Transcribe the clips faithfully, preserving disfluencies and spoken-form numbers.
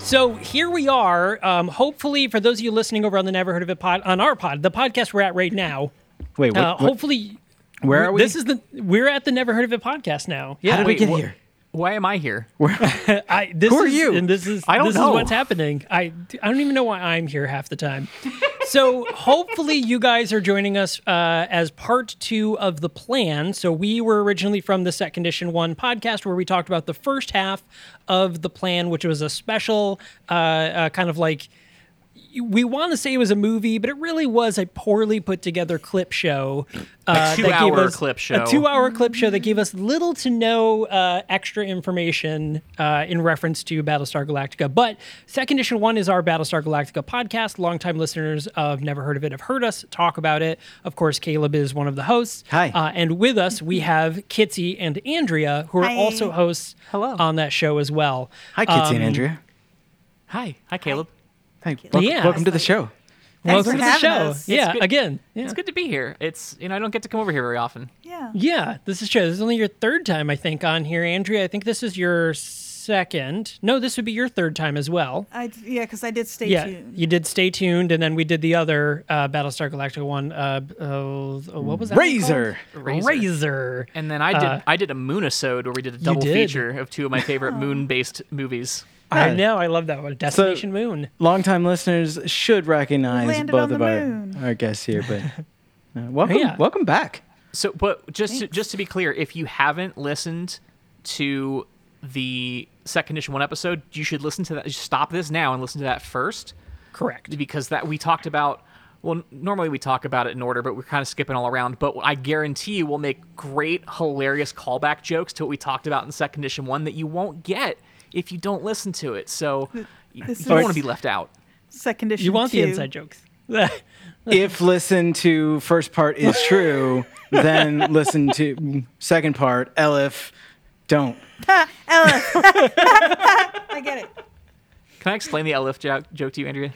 So here we are. Um, hopefully, for those of you listening over on the Never Heard of It pod, on our pod, the podcast we're at right now. Wait, what, uh, what, hopefully, where are we? This is the we're at the Never Heard of It podcast now. Yeah, how did wait, we get wh- here? Why am I here? I, this Who are is, you? And this is I don't this know. Is what's happening. I I don't even know why I'm here half the time. So hopefully you guys are joining us uh, as part two of The Plan. So we were originally from the Set Condition One podcast where we talked about the first half of The Plan, which was a special uh, uh, kind of like, we want to say it was a movie, but it really was a poorly put together clip show. Uh, a two-hour clip show. A two-hour clip show that gave us little to no uh, extra information uh, in reference to Battlestar Galactica. But Set Condition One is our Battlestar Galactica podcast. Longtime listeners of Never Heard of It have heard us talk about it. Of course, Caleb is one of the hosts. Hi. Uh, and with us, we have Kitsy and Andrea, who are Hi. also hosts Hello. on that show as well. Hi, Kitsy um, and Andrea. Hi. Hi, Caleb. Hi. Hey, welcome, yeah. welcome to the show. Thanks welcome to the show. Us. Yeah, good, again. Yeah. It's good to be here. It's, you know, I don't get to come over here very often. Yeah. Yeah, this is true. This is only your third time, I think, on here. Andrea, I think this is your second. No, this would be your third time as well. I, yeah, because I did Stay yeah, Tuned. You did Stay Tuned, and then we did the other uh, Battlestar Galactica one. Uh, uh, what was that Razor. Called? Razor. Razor. And then I did uh, I did a Moonisode where we did a double did. feature of two of my favorite oh. moon-based movies. I know, I love that one. Destination so, Moon. Longtime listeners should recognize Landed both of our, our guests here, but uh, welcome, yeah. welcome back. So, but just to, just to be clear, if you haven't listened to the Set Condition One episode, you should listen to that. Stop this now and listen to that first. Correct, because that we talked about. Well, normally we talk about it in order, but we're kind of skipping all around. But I guarantee you we'll make great, hilarious callback jokes to what we talked about in Set Condition One that you won't get if you don't listen to it. So you don't want to be left out. Set Condition You want two. The inside jokes. If listen to first part is true, then listen to second part. Elif, don't. Elif. I get it. Can I explain the Elif joke, joke to you, Andrea?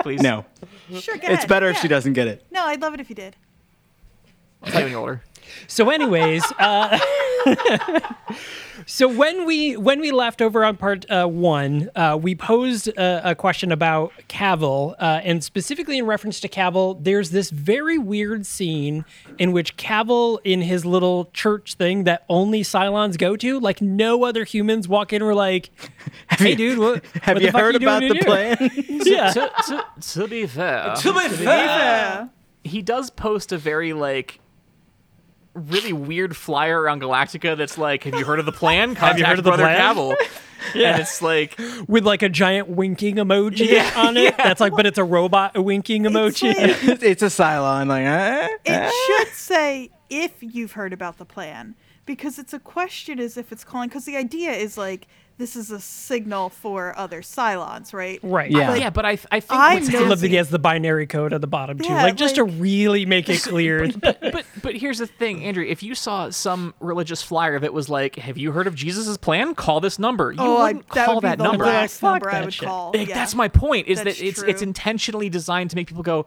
Please. No. Sure, go ahead. It's better yeah. if she doesn't get it. No, I'd love it if you did. I'm getting older. So anyways, uh, so when we when we left over on part uh, one, uh, we posed a, a question about Cavil, uh, and specifically in reference to Cavil, there's this very weird scene in which Cavil, in his little church thing that only Cylons go to, like no other humans walk in, we're like, hey dude, what, have what you the fuck heard you about the plan? yeah. To, to, to be fair. To be fair. He does post a very like, really weird flyer around Galactica that's like, have you heard of the plan? Contact have you heard of the Brother plan? Cavil. yeah. And it's like with like a giant winking emoji yeah, on it. Yeah. That's like, but it's a robot winking emoji. It's, like, it's a Cylon. Like, ah, it ah. should say if you've heard about the plan, because it's a question as if it's calling. Because the idea is like, this is a signal for other Cylons, right? Right. Yeah. But, yeah, but I, I think I love that he has the binary code at the bottom too, yeah, like just like, to really make it clear. But, but but here's the thing, Andrew. If you saw some religious flyer that was like, "Have you heard of Jesus's plan? Call this number." You oh, wouldn't I, that call would be that the number. Last number I would shit. call. Yeah. That's my point. Is that's that it's true. It's intentionally designed to make people go,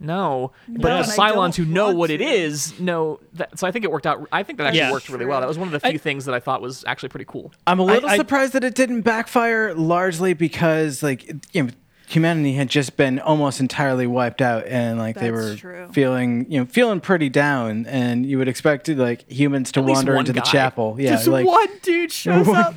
No, no but the Cylons who know what it is know that. So I think it worked out. I think that actually yeah, worked really well. That was one of the few I, things that I thought was actually pretty cool. I'm a little I, surprised I, that it didn't backfire, largely because, like, you know, humanity had just been almost entirely wiped out, and like they were true. feeling, you know, feeling pretty down. And you would expect like humans to At wander into guy. the chapel. Yeah, just like one dude shows one, up.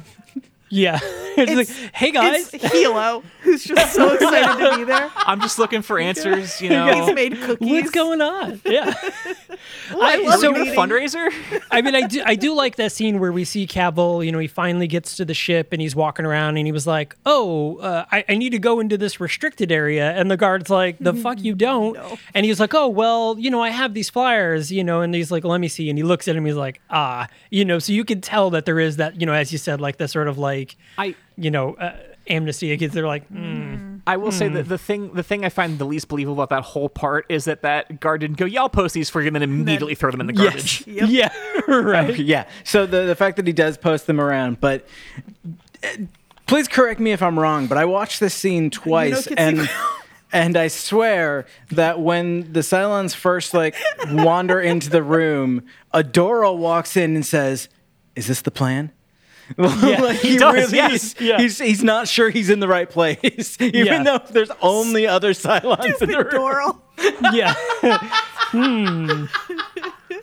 Yeah. It's, it's like, hey guys. It's Hilo, who's just so excited to be there. I'm just looking for answers, you know. He's made cookies. What's going on? Yeah. well, I, I love so meeting. fundraiser? I mean, I do, I do like that scene where we see Cavill, you know, he finally gets to the ship and he's walking around and he was like, oh, uh, I, I need to go into this restricted area. And the guard's like, the mm-hmm. fuck you don't. No. And he was like, oh, well, you know, I have these flyers, you know, and he's like, let me see. And he looks at him, he's like, ah, you know, so you can tell that there is that, you know, as you said, like that sort of like, Like, I, you know, uh, amnesty against. They're like, mm, I will mm. say that the thing, the thing I find the least believable about that whole part is that that guard didn't go, "Yeah, I'll post these for you," and then immediately throw them in the garbage. Yes. Yep. Yeah, right. Yeah. So the the fact that he does post them around, but uh, please correct me if I'm wrong. But I watched this scene twice, you know, and. And I swear that when the Cylons first like wander into the room, Adora walks in and says, "Is this the plan?" Yeah, like he, he does, really, yes. he's, yeah. he's, he's not sure he's in the right place, even yeah. though there's only other Cylons Stupid in the room. Doral. yeah. hmm.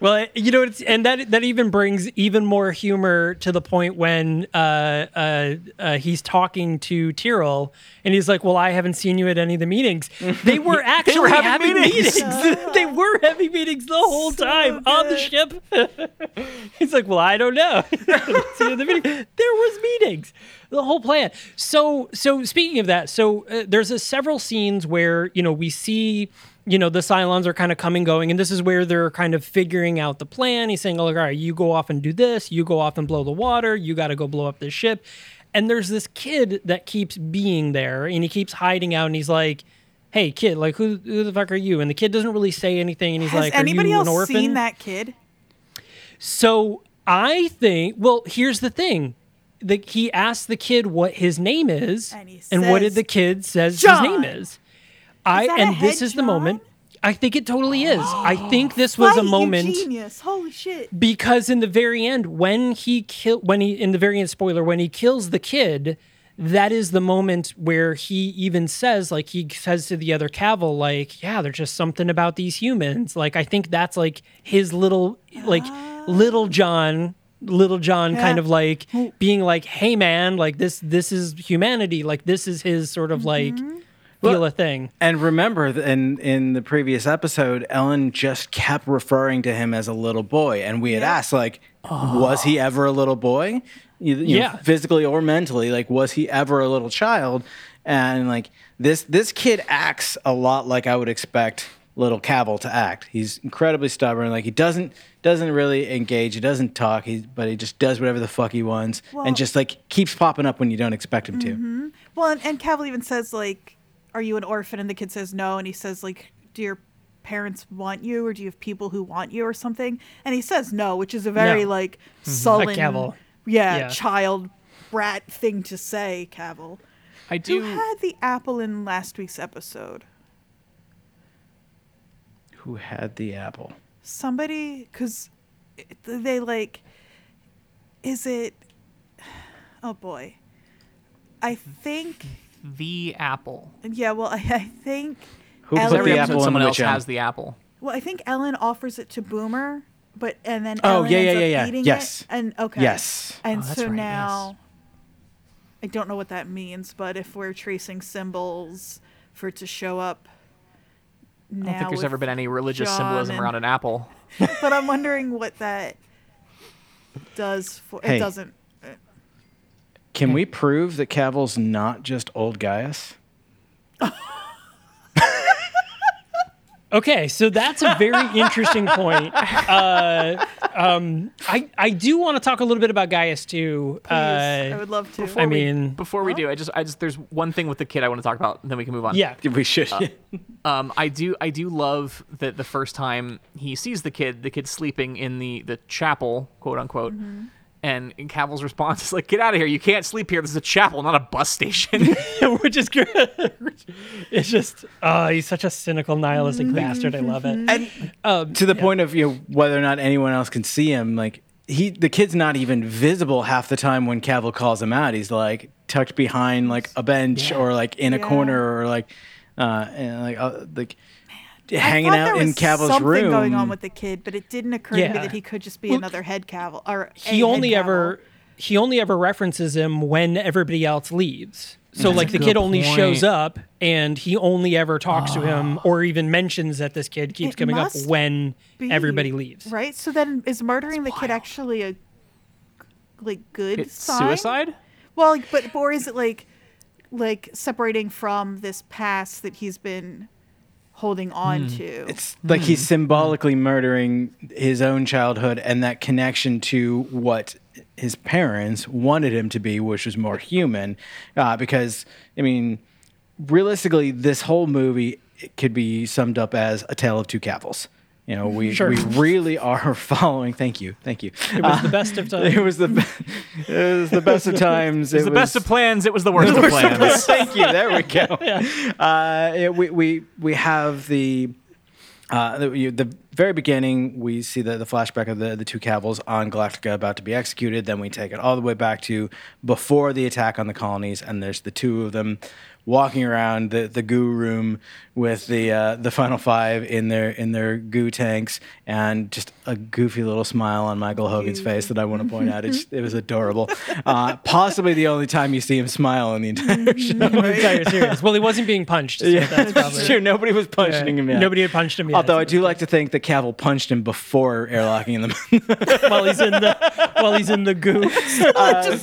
Well, you know, it's, and that that even brings even more humor to the point when uh, uh, uh, he's talking to Tyrell, and he's like, well, I haven't seen you at any of the meetings. They were actually they were having, having meetings. meetings. Oh. They were having meetings the whole so time good. on the ship. He's like, well, I don't know. See the meeting. There was meetings. The whole plan. So, so speaking of that, so uh, there's a several scenes where, you know, we see... you know, the Cylons are kind of coming, going, and this is where they're kind of figuring out the plan. He's saying, oh, all right, you go off and do this. You go off and blow the water. You got to go blow up this ship. And there's this kid that keeps being there, and he keeps hiding out, and he's like, hey, kid, like, who, who the fuck are you? And the kid doesn't really say anything, and he's Has like, are you an orphan? Has anybody else seen that kid? So I think, well, here's the thing. The, he asked the kid what his name is, and, he and says, what did the kid says John. his name is? I, and this is the moment. I think it totally is. I think this was a moment. Genius. Holy shit. Because in the very end, when he kill, when he in the very end, spoiler, when he kills the kid, that is the moment where he even says, like, he says to the other Cavill, like, yeah, there's just something about these humans. Like, I think that's like his little, like, ah. little John. Little John yeah. kind of like being like, hey man, like this, this is humanity. Like, this is his sort of mm-hmm. like. Feel a thing. And remember, that in, in the previous episode, Ellen just kept referring to him as a little boy. And we had yeah. asked, like, oh. was he ever a little boy? You, you yeah. know, physically or mentally, like, was he ever a little child? And, like, this this kid acts a lot like I would expect little Cavill to act. He's incredibly stubborn. Like, he doesn't doesn't really engage. He doesn't talk. He but he just does whatever the fuck he wants. Well, and just, like, keeps popping up when you don't expect him mm-hmm. to. Well, and, and Cavill even says, like, are you an orphan? And the kid says no. And he says, like, do your parents want you, or do you have people who want you or something? And he says no, which is a very no. like mm-hmm. sullen, Cavill. Yeah, yeah, child brat thing to say, Cavill. I do. Who had the apple in last week's episode? Who had the apple? Somebody, because they like, is it, oh boy. I think... the apple. Yeah, well, I, I think who Ellen, put the apple? Someone else has the apple. Well, I think Ellen offers it to Boomer, but and then oh Ellen yeah ends yeah up yeah eating yes it, and okay yes and oh, so right, now yes. I don't know what that means, but if we're tracing symbols for it to show up, now I don't think there's ever been any religious John symbolism and, around an apple. But I'm wondering what that does for hey. it doesn't. Can we prove that Cavill's not just old Gaius? Okay, so that's a very interesting point. Uh, um, I I do want to talk a little bit about Gaius too. Please, uh, I would love to. Before I we, mean, before we do, I just I just there's one thing with the kid I want to talk about, and then we can move on. Yeah, we should. Uh, um, I do I do love that the first time he sees the kid, the kid's sleeping in the the chapel, quote unquote. Mm-hmm. And, and Cavill's response is like, "Get out of here! You can't sleep here. This is a chapel, not a bus station." Which is good. It's just, oh, he's such a cynical, nihilistic bastard. I love it. And um, to the yeah. point of, you know, whether or not anyone else can see him, like he, the kid's not even visible half the time when Cavill calls him out. He's like tucked behind like a bench yeah. or like in a yeah. corner or like, uh, and, like uh, like. hanging out in Cavill's room. There was something going on with the kid, but it didn't occur yeah. to me that he could just be well, another head Cavill. Or he only ever Cavill. he only ever references him when everybody else leaves. So That's like the kid point. only shows up, and he only ever talks oh. to him or even mentions that this kid keeps it coming up when be, everybody leaves. Right. So then, is murdering That's the wild. kid actually a like good it's sign? Suicide? Well, like, but or is it like like separating from this past that he's been holding on mm. to? It's like mm. he's symbolically mm. murdering his own childhood and that connection to what his parents wanted him to be, which was more human. Uh, because, I mean, realistically, this whole movie could be summed up as a tale of two Cavills. You know, we sure. we really are following. Thank you, thank you. It was uh, the best of times. It was the, be- it was the best of times. It was it the was, best of plans. It was the worst, the worst of plans. Of plans. Thank you. There we go. Yeah. Uh, it, we we we have the, uh, the the very beginning. We see the, the flashback of the, the two Cavills on Galactica about to be executed. Then we take it all the way back to before the attack on the colonies, and there's the two of them walking around the, the goo room with the uh, the Final Five in their in their goo tanks, and just a goofy little smile on Michael Hogan's face that I want to point out. It, just, it was adorable. Uh, possibly the only time you see him smile in the entire show. The entire series. Well, he wasn't being punched. So yeah, that's, that's true. Nobody was punching yeah. him yet. Nobody had punched him yet. Although I do like to think that Cavill punched him before airlocking in the while he's in the while he's in the goo. Uh,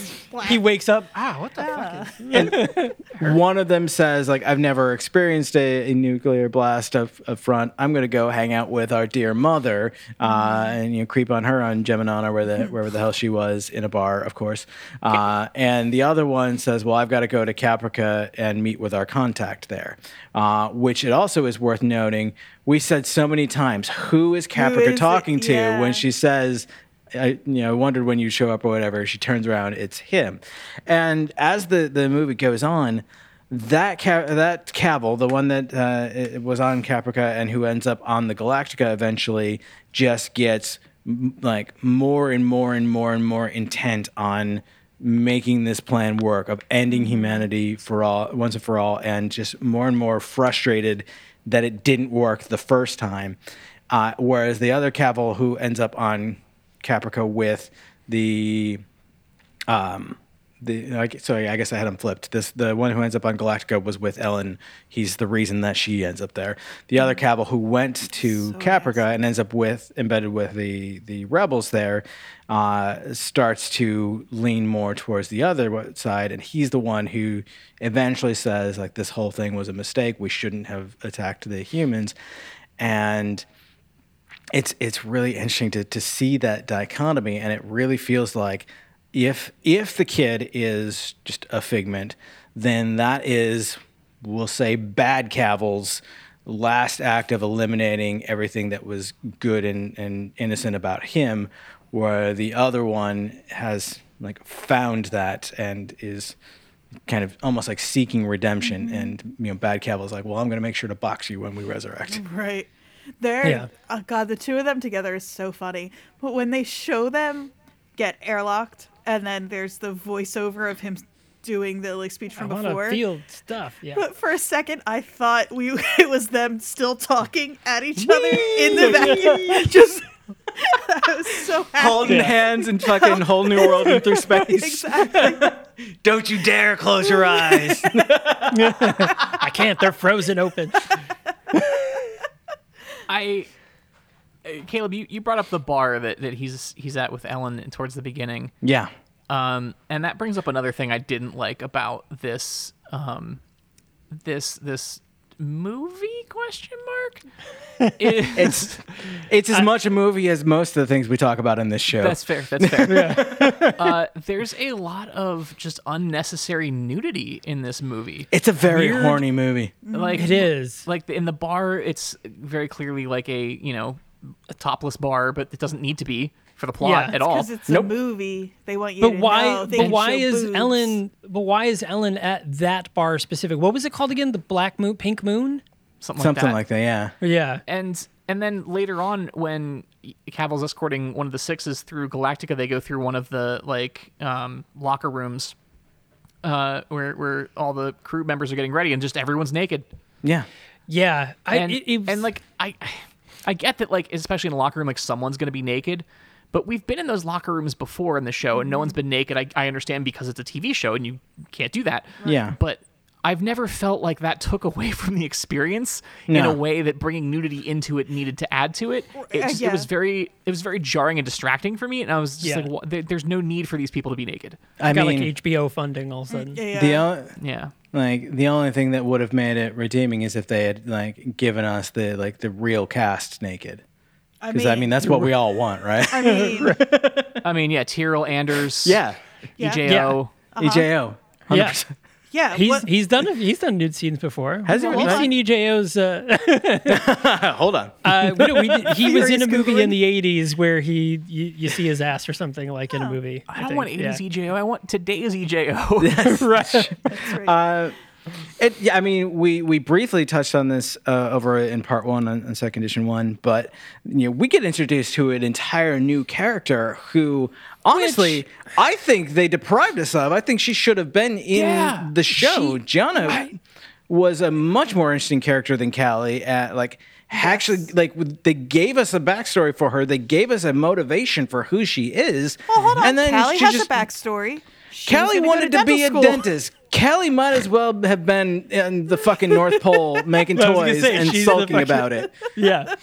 he wakes up. Ah, what the ah. fuck? Is and one of the Them says, like, I've never experienced a, a nuclear blast up, up front. I'm going to go hang out with our dear mother uh, and, you know, creep on her on Geminon or where the, wherever the hell she was, in a bar, of course. Uh, and the other one says, well, I've got to go to Caprica and meet with our contact there, uh, which it also is worth noting. We said so many times, who is Caprica who is talking to yeah. when she says, I, you know, wondered when you show up or whatever. She turns around, it's him. And as the, the movie goes on, That ca- that Cavill, the one that uh, was on Caprica and who ends up on the Galactica eventually, just gets m- like more and more and more and more intent on making this plan work of ending humanity for all once and for all, and just more and more frustrated that it didn't work the first time. Uh, whereas the other Cavill, who ends up on Caprica with the um. The, sorry, I guess I had him flipped. This the one who ends up on Galactica was with Ellen. He's the reason that she ends up there. The other Cavill who went to so Caprica nice. and ends up with embedded with the the rebels there uh, starts to lean more towards the other side, and he's the one who eventually says, like, this whole thing was a mistake. We shouldn't have attacked the humans, and it's it's really interesting to to see that dichotomy, and it really feels like. If if the kid is just a figment, then that is, we'll say, bad Cavill's last act of eliminating everything that was good and, and innocent about him, where the other one has, like, found that and is kind of almost like seeking redemption. Mm-hmm. And, you know, bad Cavill's like, well, I'm going to make sure to box you when we resurrect. Right. They're, yeah. oh, God, the two of them together is so funny. But when they show them get airlocked, and then there's the voiceover of him doing the, like, speech from I before. Field stuff, yeah. But for a second, I thought we it was them still talking at each other in the vacuum. Just I was so happy. Holding yeah. hands and fucking whole new world and through space. Exactly. Don't you dare close your eyes. I can't. They're frozen open. I. Caleb, you, you brought up the bar that, that he's he's at with Ellen towards the beginning. Yeah. Um, and that brings up another thing I didn't like about this um, this this movie question mark. It, it's it's as I, much a movie as most of the things we talk about in this show. That's fair. That's fair. yeah. uh, there's a lot of just unnecessary nudity in this movie. It's a very Weird, horny movie. Like it is. Like in the bar, it's very clearly like a, you know, a topless bar, but it doesn't need to be. for the plot yeah, at all. Because it's nope. a movie, they want you. But to why? Know but why is boobs. Ellen? But why is Ellen at that bar specific? What was it called again? The Black Moon, Pink Moon, something, something like that. Something like that. Yeah. Yeah. And and then later on, when Cavill's escorting one of the Sixes through Galactica, they go through one of the like um, locker rooms, uh, where where all the crew members are getting ready, and just everyone's naked. Yeah. Yeah, I, and, it, it was... and like I, I get that like especially in a locker room like someone's gonna be naked, but we've been in those locker rooms before in the show and no one's been naked. I, I understand because it's a T V show and you can't do that. Right. Yeah, but I've never felt like that took away from the experience no. in a way that bringing nudity into it needed to add to it. It, just, yeah. it was very it was very jarring and distracting for me, and I was just yeah. like, well, there, there's no need for these people to be naked. I got mean, like H B O funding all of a sudden. Yeah. The o- yeah. Like the only thing that would have made it redeeming is if they had like given us the like the real cast naked, because I, I mean that's what we all want, right? I mean, I mean yeah, Tyrell Anders, yeah, E J O, yeah. Uh-huh. E J O, one hundred percent. Yeah. Yeah, he's what? he's done he's done nude scenes before. Has he? We've seen E J O's. Uh, Hold on. Uh, we, we, he was in a movie Googling? in the eighties where he you, you see his ass or something like oh, in a movie. I, I don't think. want eighties yeah. E J O. I want today's E J O. Yes. Right. That's right. Uh, it, yeah, I mean, we, we briefly touched on this uh, over in part one on, on Set Condition One, but you know, we get introduced to an entire new character who, honestly, Which, I think they deprived us of. I think she should have been in yeah, the show. She, Gianna I, was a much more interesting character than Callie. At like yes. actually, like they gave us a backstory for her. They gave us a motivation for who she is. Well, hold on, and then Callie has just, a backstory. She's Callie wanted to, to be school. a dentist. Callie might as well have been in the fucking North Pole making well, toys say, and sulking fucking... about it. Yeah.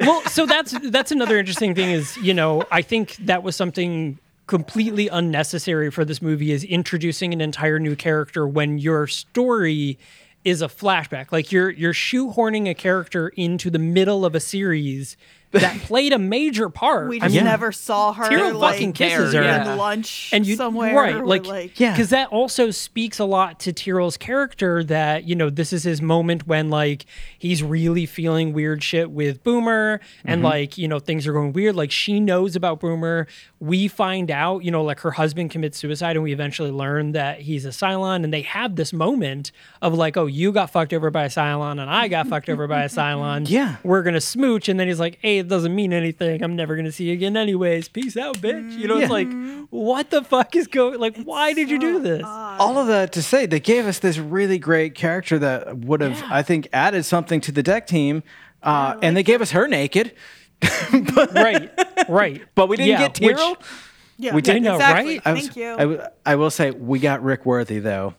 Well, so that's that's another interesting thing is, you know, I think that was something completely unnecessary for this movie is introducing an entire new character when your story is a flashback. Like you're you're shoehorning a character into the middle of a series that played a major part. We just I mean, yeah. never saw her. Tyrell like, fucking kisses her yeah. in lunch and you, somewhere, right? Like, like yeah, because that also speaks a lot to Tyrell's character. That you know, this is his moment when like he's really feeling weird shit with Boomer, and mm-hmm. like you know things are going weird. Like she knows about Boomer. We find out, you know, like her husband commits suicide, and we eventually learn that he's a Cylon. And they have this moment of like, oh, you got fucked over by a Cylon, and I got fucked over by a Cylon. Yeah, we're gonna smooch, and then he's like, hey. It doesn't mean anything. I'm never gonna see you again anyways. Peace out, bitch. You know, yeah. it's like, what the fuck is going like it's why did so you do this? Odd. All of that to say they gave us this really great character that would have, yeah. I think, added something to the deck team. Uh, like and they gave us her naked. but, right, right. But we didn't yeah, get Tyrell. Which, yeah, we didn't know, exactly. right? I was, Thank you. I, w- I will say we got Rick Worthy though.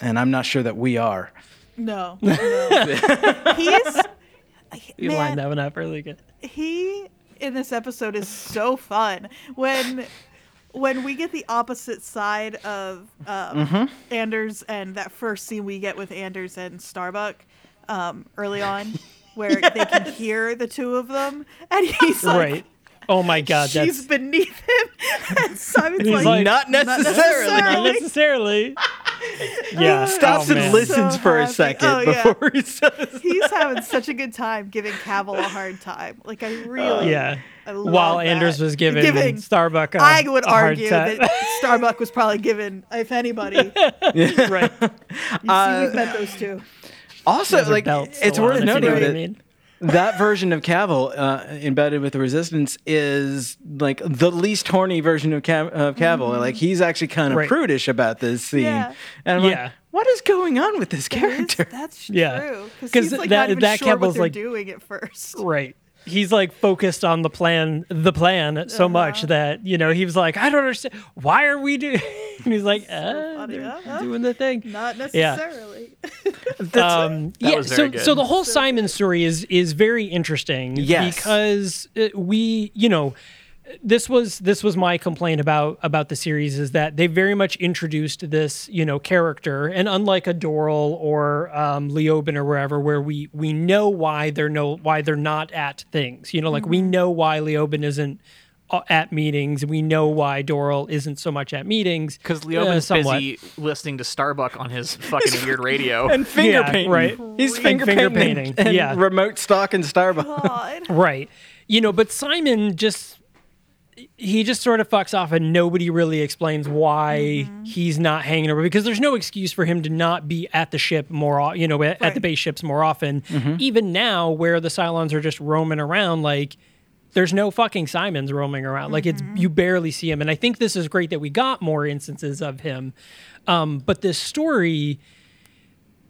And I'm not sure that we are. No. no. He's You Man, lined that one up really good. He in this episode is so fun when when we get the opposite side of um, mm-hmm. Anders and that first scene we get with Anders and Starbuck um, early on, where yes. they can hear the two of them, and he's like, right. "Oh my God, she's that's... beneath him." And Simon's he's like, like, "Not necessarily, not necessarily." Yeah, stops oh, and listens so for happy. a second oh, before yeah. he says. He's having such a good time giving Cavill a hard time. Like I really, uh, yeah. I love While that. Anders was giving, giving Starbuck, a, I would a argue hard time. that Starbuck was probably given, if anybody, yeah. right. You uh, see, we've met those two. Also, like it's worth noting that. I mean? That version of Cavill uh, embedded with the Resistance is like the least horny version of, Cav- of Cavill. Mm-hmm. Like he's actually kind of right. prudish about this scene, yeah. and I'm yeah. like, what is going on with this character? Is, that's yeah. true because like, that not even that sure Cavill's what they're like doing at first, right? He's like focused on the plan, the plan so uh-huh. much that you know he was like, I don't understand why are we doing. He's like, so uh, uh-huh. doing the thing, not necessarily. Yeah. um, yeah. So, good. so the whole so Simon story is is very interesting. Yes, because we, you know, this was this was my complaint about about the series is that they very much introduced this you know character, and unlike a Doral or um, Leoben or wherever, where we we know why they're no why they're not at things, you know, like mm-hmm. we know why Leoben isn't at meetings. We know why Doral isn't so much at meetings because Leoben's uh, busy listening to Starbuck on his fucking weird radio and finger yeah, painting. Right, he's finger, finger painting and, and yeah. remote stock in Starbuck. God. Right, you know, but Simon just. he just sort of fucks off and nobody really explains why mm-hmm. he's not hanging over, because there's no excuse for him to not be at the ship more, you know, at, right. at the base ships more often. Mm-hmm. Even now where the Cylons are just roaming around, like there's no fucking Simons roaming around. Mm-hmm. Like it's, you barely see him. And I think this is great that we got more instances of him. Um, but this story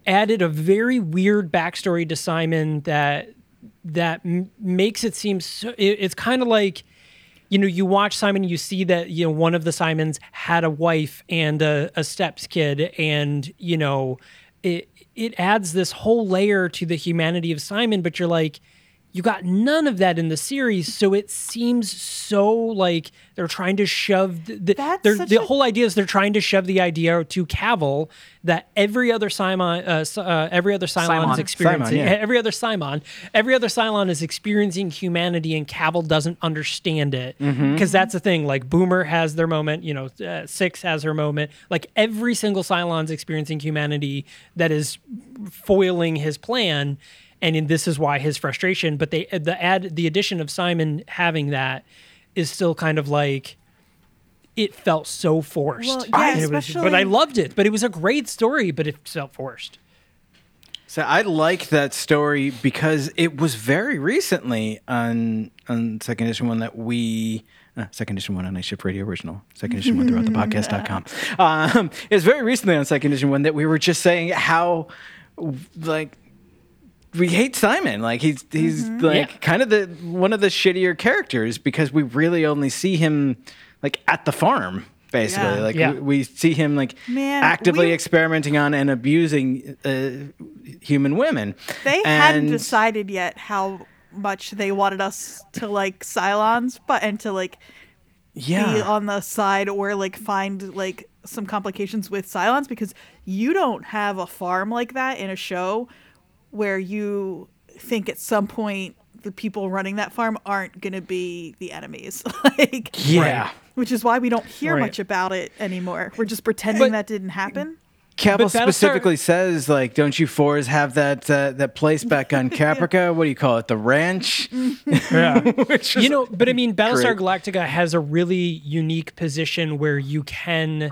added a very weird backstory to Simon that, that m- makes it seem so, it, it's kind of like, you know, you watch Simon, you see that, you know, one of the Simons had a wife and a, a steps kid, and, you know, it it adds this whole layer to the humanity of Simon, but you're like, you got none of that in the series, so it seems so like they're trying to shove... The, the a... whole idea is they're trying to shove the idea to Cavill that every other Simon, uh, uh, every other Cylon Simon. is experiencing... Simon, yeah. Every other Simon, every other Cylon is experiencing humanity, and Cavill doesn't understand it. Because mm-hmm. that's the thing, like Boomer has their moment, you know, uh, Six has her moment. Like every single Cylon's experiencing humanity that is foiling his plan... And in, this is why his frustration, but they the add the addition of Simon having that is still kind of like, it felt so forced. Well, yeah, it was, but I loved it. But it was a great story, but it felt forced. So I liked that story because it was very recently on on Set Condition One that we uh, Set Condition One on Nightshift Radio original Set Condition One throughout the podcast dot com. Um, it was very recently on Set Condition One that we were just saying how like. We hate Simon. Like he's he's mm-hmm. like yeah. kind of the one of the shittier characters because we really only see him like at the farm basically. Yeah. Like yeah. We, we see him like Man, actively we, experimenting on and abusing uh, human women. They and, hadn't decided yet how much they wanted us to like Cylons, but and to like yeah. be on the side or like find like some complications with Cylons, because you don't have a farm like that in a show where you think at some point the people running that farm aren't going to be the enemies. like, yeah. Which is why we don't hear right. much about it anymore. We're just pretending but, that didn't happen. Cavill specifically start... says, like, don't you fours have that uh, that place back on Caprica? yeah. What do you call it? The ranch? yeah. Which you know, but I mean, Battlestar great. Galactica has a really unique position where you can...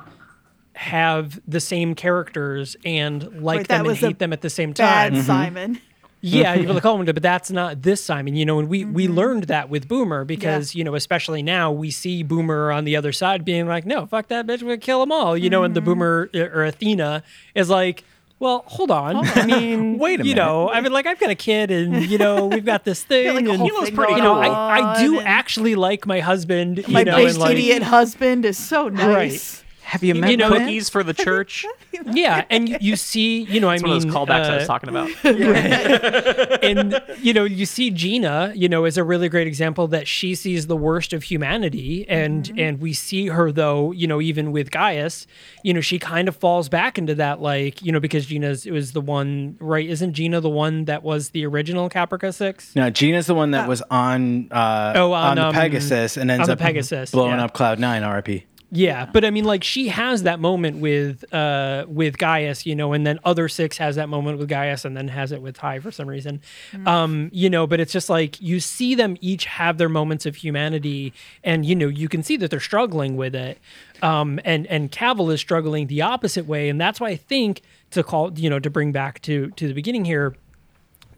have the same characters and like right, them and hate them at the same time. Bad mm-hmm. Simon. Yeah, you really call him, but that's not this Simon, you know, and we, mm-hmm. we learned that with Boomer because, yeah. you know, especially now we see Boomer on the other side being like, no, fuck that bitch, we're gonna kill them all, you mm-hmm. know, and the Boomer or Athena is like, well, hold on. Oh, I mean, wait a minute. You know, I mean, like, I've got a kid and, you know, we've got this thing. Like and, you know, I, I do actually like my husband. You my know, nice and, idiot like, husband is so nice. Right. Have you, you met you know, cookies for the church? yeah, and you, you see, you know, That's I mean, one of those callbacks uh, I was talking about. Yeah. and you know, you see Gina, you know, is a really great example that she sees the worst of humanity, and mm-hmm. and we see her though, you know, even with Gaius, you know, she kind of falls back into that, like, you know, because Gina's it was the one, right? Isn't Gina the one that was the original Caprica Six? No, Gina's the one that uh, was on uh, oh, on, on the um, Pegasus and ends up Pegasus, blowing yeah. up Cloud Nine, R I P. Yeah, but I mean, like, she has that moment with uh, with Gaius, you know, and then Other Six has that moment with Gaius and then has it with Ty for some reason. Mm. Um, you know, but it's just like you see them each have their moments of humanity and, you know, you can see that they're struggling with it. Um, and, and Cavill is struggling the opposite way. And that's why I think to call, you know, to bring back to, to the beginning here,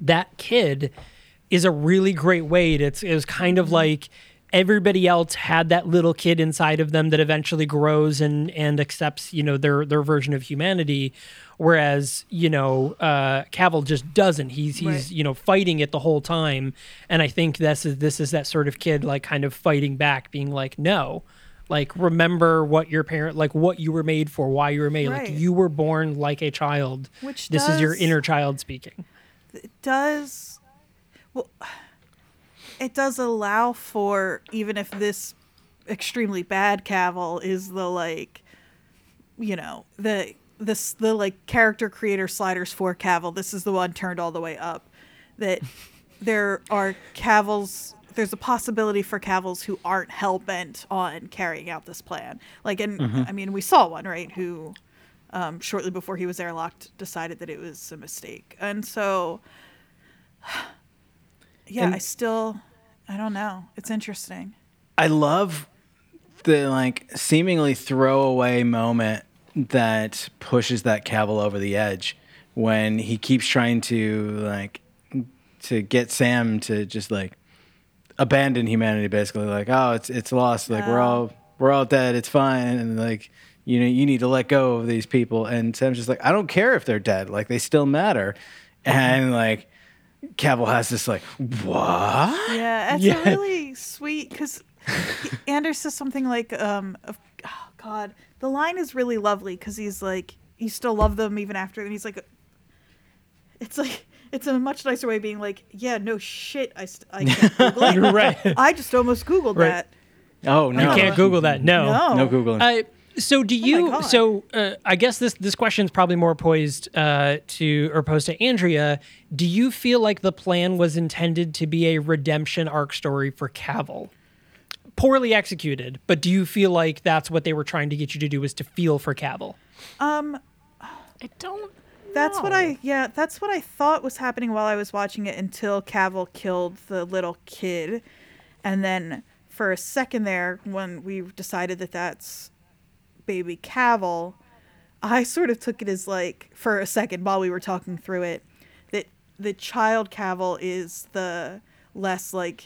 that kid is a really great way. It's, it was kind of like... everybody else had that little kid inside of them that eventually grows and and accepts, you know, their their version of humanity, whereas, you know, uh, Cavill just doesn't. He's he's right. you know, fighting it the whole time, and I think this is this is that sort of kid like kind of fighting back, being like, no, like remember what your parent, like what you were made for, why you were made, right. like you were born like a child. Which this does, is your inner child speaking. It does well. It does allow for, even if this extremely bad Cavill is the, like, you know, the this the like character creator sliders for Cavill, this is the one turned all the way up, that there are Cavill's there's a possibility for Cavills who aren't hell-bent on carrying out this plan, like, and mm-hmm. I mean, we saw one, right, who um shortly before he was airlocked decided that it was a mistake. And so yeah, and I still, I don't know. It's interesting. I love the like seemingly throwaway moment that pushes that Cavill over the edge when he keeps trying to like to get Sam to just like abandon humanity, basically like, oh, it's it's lost, like yeah. we're all we're all dead, it's fine, and like you know you need to let go of these people. And Sam's just like, I don't care if they're dead, like they still matter. And like Cavill has this like what? Yeah, it's yeah. really sweet because Anders says something like, um, oh God, the line is really lovely because he's like, you still love them even after, and he's like, it's like. It's a much nicer way of being like, yeah, no shit, I, st- I can't Google it. Right. I just almost Googled right. that. Oh, no. You can't Google that. No. No, no Googling. Uh, so do you, oh so uh, I guess this, this question is probably more poised uh, to, or posed to Andrea. Do you feel like The Plan was intended to be a redemption arc story for Cavill? Poorly executed, but do you feel like that's what they were trying to get you to do, was to feel for Cavill? Um, I don't That's no. what I yeah. That's what I thought was happening while I was watching it until Cavill killed the little kid, and then for a second there, when we decided that that's baby Cavill, I sort of took it as like for a second while we were talking through it that the child Cavill is the less like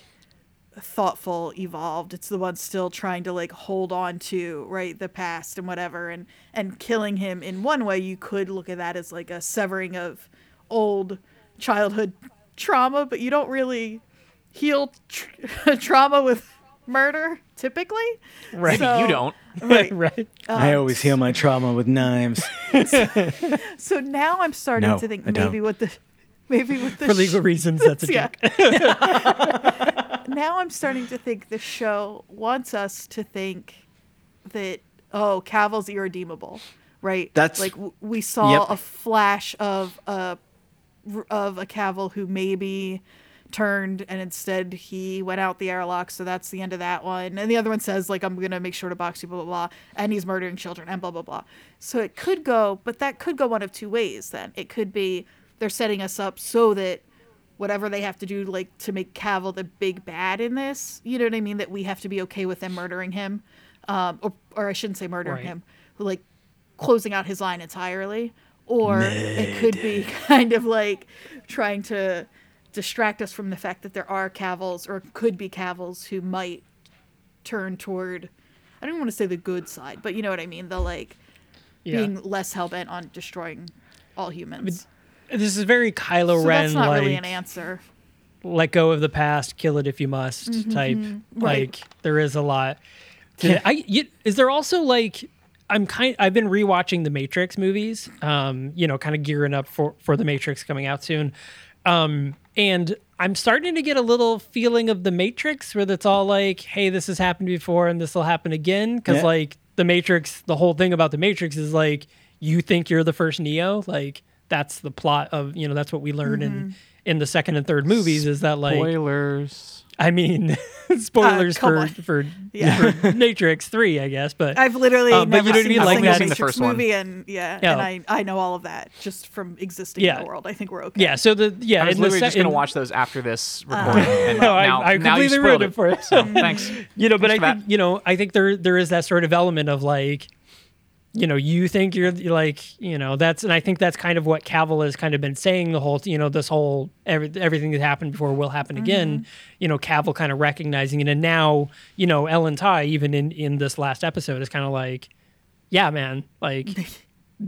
thoughtful, evolved. It's the one still trying to like hold on to right the past and whatever, and and killing him in one way you could look at that as like a severing of old childhood trauma, but you don't really heal tra- trauma with murder typically, right? So, you don't right right um, I always heal my trauma with knives. so, so now I'm starting no, to think I maybe don't. what the Maybe with the for legal sh- reasons, that's a joke. Yeah. Now I'm starting to think the show wants us to think that, oh, Cavill's irredeemable, right? That's like w- we saw yep. a flash of a of a Cavill who maybe turned, and instead he went out the airlock, so that's the end of that one. And the other one says like, I'm gonna make sure to box you, blah blah blah, and he's murdering children and blah blah blah. So it could go, but that could go one of two ways. Then it could be. They're setting us up so that whatever they have to do, like to make Cavill the big bad in this, you know what I mean? That we have to be okay with them murdering him, um, or, or I shouldn't say murdering right. him, like closing out his line entirely. Or Murder. It could be kind of like trying to distract us from the fact that there are Cavills or could be Cavills who might turn toward, I don't want to say the good side, but you know what I mean? The like yeah. being less hell-bent on destroying all humans. But- This is very Kylo so Ren. That's not like, really an answer. Let go of the past, kill it if you must, mm-hmm. type. Right. Like there is a lot. Can, I, you, is there also like I'm kind. I've been rewatching the Matrix movies. Um, you know, kind of gearing up for for the Matrix coming out soon. Um, and I'm starting to get a little feeling of the Matrix where it's all like, hey, this has happened before and this will happen again. Because yeah. like the Matrix, the whole thing about the Matrix is like you think you're the first Neo, like. That's the plot of, you know, that's what we learn mm-hmm. in, in the second and third movies is that like... Spoilers. I mean, spoilers uh, for, for, yeah. for Matrix three, I guess, but... I've literally um, never but you seen, seen, like that. seen the first one. Movie and, yeah, yeah. and I, I know all of that just from existing yeah. in the world. I think we're okay. Yeah, so the... yeah, I was literally se- just going to watch those after this recording. Uh, and no, now, I, I completely now ruined it for it. So, thanks. You know, but thanks I think, that. you know, I think there there is that sort of element of like... you know, you think you're like, you know, that's, and I think that's kind of what Cavill has kind of been saying the whole, you know, this whole, every, everything that happened before will happen mm-hmm. again, you know, Cavill kind of recognizing it. And now, you know, Ellen Ty, even in, in this last episode is kind of like, yeah, man, like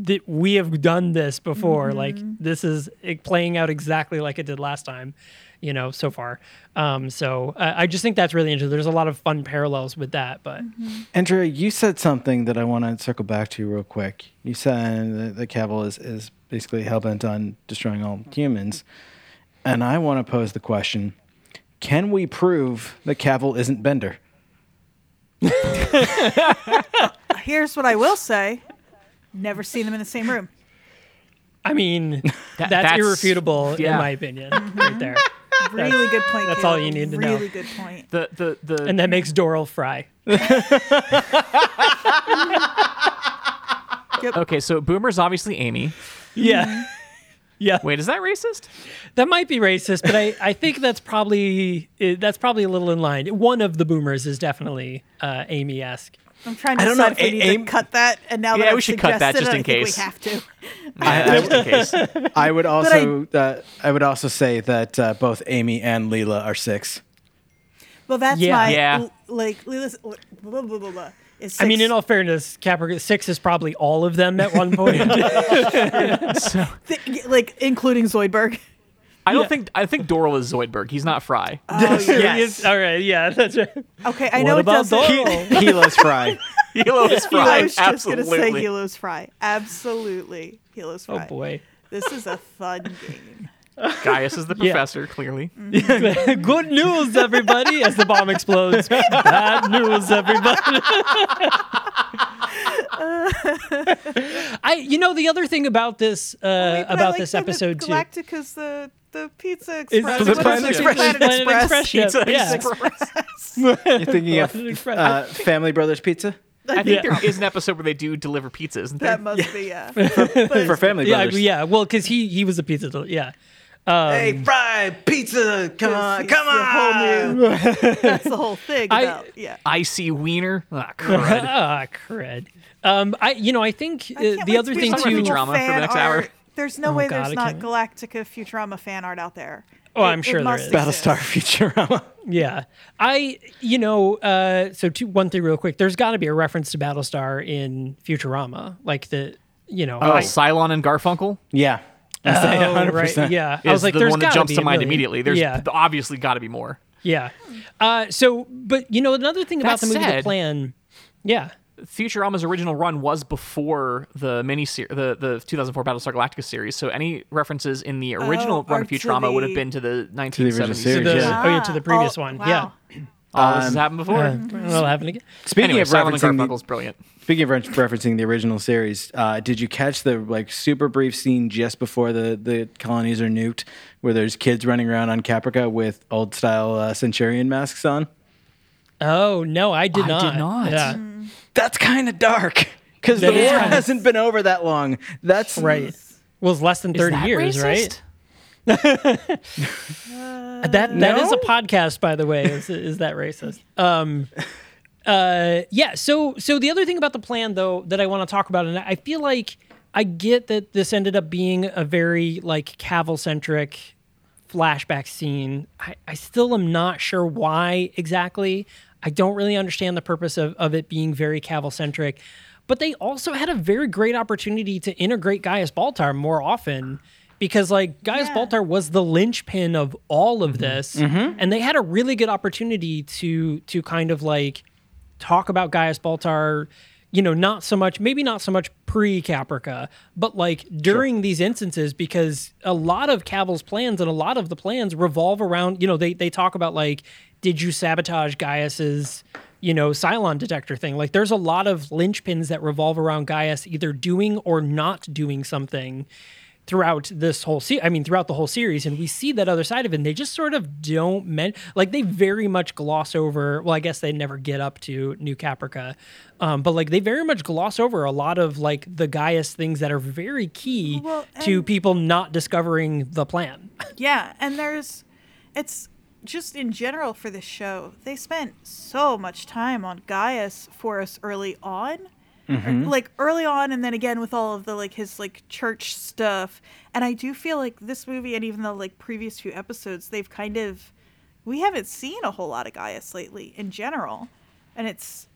th- we have done this before. Mm-hmm. Like this is it playing out exactly like it did last time, you know, so far. Um, so uh, I just think that's really interesting. There's a lot of fun parallels with that. But mm-hmm. Andrea, you said something that I want to circle back to real quick. You said that, that Cavill is, is basically hellbent on destroying all humans. And I want to pose the question, can we prove that Cavill isn't Bender? Here's what I will say. Never seen them in the same room. I mean, that's, that's irrefutable yeah. in my opinion right there. Really that's, good point. That's Caleb. All you need to really know. Really good point. The, the, the, and that makes Doral fry. Yep. Okay, so Boomer's obviously Amy. Yeah. Yeah. Wait, is that racist? That might be racist, but I, I think that's probably that's probably a little in line. One of the boomers is definitely uh, Amy-esque. I'm trying to decide if we need to cut that, and now yeah, that I've suggested it, I think we have to. I, I, just in case. I would also I, uh, I would also say that uh, both Amy and Leela are six. Well, that's yeah. my yeah. L- like Leela's blah blah blah blah. Is six. I mean, in all fairness, Caprica, six is probably all of them at one point. So. Th- like, including Zoidberg. I don't yeah. think, I think Doral is Zoidberg. He's not Fry. Oh, yes. yes. All right, yeah, that's right. Okay, I what know about it doesn't. He- Hilo's Fry. Hilo is Fry, Hilo's absolutely. I was just going to say Hilo's Fry. Absolutely, Hilo's Fry. Oh, boy. This is a fun game. Gaius is the professor, yeah. clearly. Mm-hmm. Good news, everybody, as the bomb explodes. Bad news, everybody. I, you know, the other thing about this, uh, Wait, about like this episode too. Galactica's the the Pizza Express. The Planet Express. Planet Express. Pizza yeah. Express. You're thinking of uh, Family Brothers Pizza? I think yeah. there is an episode where they do deliver pizzas. Isn't there? That must yeah. be yeah for, for Family Brothers. Yeah, yeah. well, because he he was a pizza. Del- yeah. Um, hey, Fry, pizza, come on, come on. Whole new, that's the whole thing about, I, yeah. Icy wiener. Ah, oh, crud. Ah, oh, crud. Um, I, you know, I think uh, I the other thing too. Futurama for the next hour. There's no oh, way God, there's not Galactica Futurama fan art out there. Oh, it, I'm sure there is. Exist. Battlestar Futurama. Yeah. I, you know, uh, so two, one thing real quick. There's got to be a reference to Battlestar in Futurama. Like the, you know. Oh, I, Cylon and Garfunkel? Yeah. Oh, right. Yeah, I was like, the "There's one that jumps be, to mind really. immediately." There's yeah. obviously got to be more. Yeah. Uh, so, but you know, another thing about that the movie said, The Plan, yeah, Futurama's original run was before the mini ser- the the two thousand four Battlestar Galactica series. So, any references in the original oh, run of Futurama the, would have been to the nineteen seventies. To the yeah. Yeah. Oh yeah, to the previous oh, one. Wow. Yeah. All um, this has happened before. Uh, it'll happen again. Speaking anyway, of referencing, the, brilliant. Speaking of referencing the original series, uh, did you catch the like super brief scene just before the, the colonies are nuked, where there's kids running around on Caprica with old style uh, Centurion masks on? Oh no, I did I not. I did not. Yeah. Mm. That's kind of dark because the war hasn't been over that long. That's right. Well, it's less than thirty years, racist? Right? uh, that that no? is a podcast, by the way. Is, is that racist? Um, uh, yeah. So so the other thing about The Plan, though, that I want to talk about, and I feel like I get that this ended up being a very like Cavill centric flashback scene. I, I still am not sure why exactly. I don't really understand the purpose of of it being very Cavill centric. But they also had a very great opportunity to integrate Gaius Baltar more often. Because, like, Gaius yeah. Baltar was the linchpin of all of this, mm-hmm. and they had a really good opportunity to to kind of, like, talk about Gaius Baltar, you know, not so much, maybe not so much pre-Caprica, but, like, during sure. these instances, because a lot of Cavill's plans and a lot of the plans revolve around, you know, they, they talk about, like, did you sabotage Gaius's, you know, Cylon detector thing? Like, there's a lot of linchpins that revolve around Gaius either doing or not doing something throughout this whole se- I mean, throughout the whole series, and we see that other side of it, and they just sort of don't men- like they very much gloss over, well, I guess they never get up to New Caprica, um, but like they very much gloss over a lot of like the Gaius things that are very key well, and, to people not discovering the plan. Yeah, and there's, it's just in general for this show, they spent so much time on Gaius for us early on. Mm-hmm. Like early on, and then again with all of the like his like church stuff, and I do feel like this movie and even the like previous few episodes, they've kind of we haven't seen a whole lot of Gaius lately in general, and it's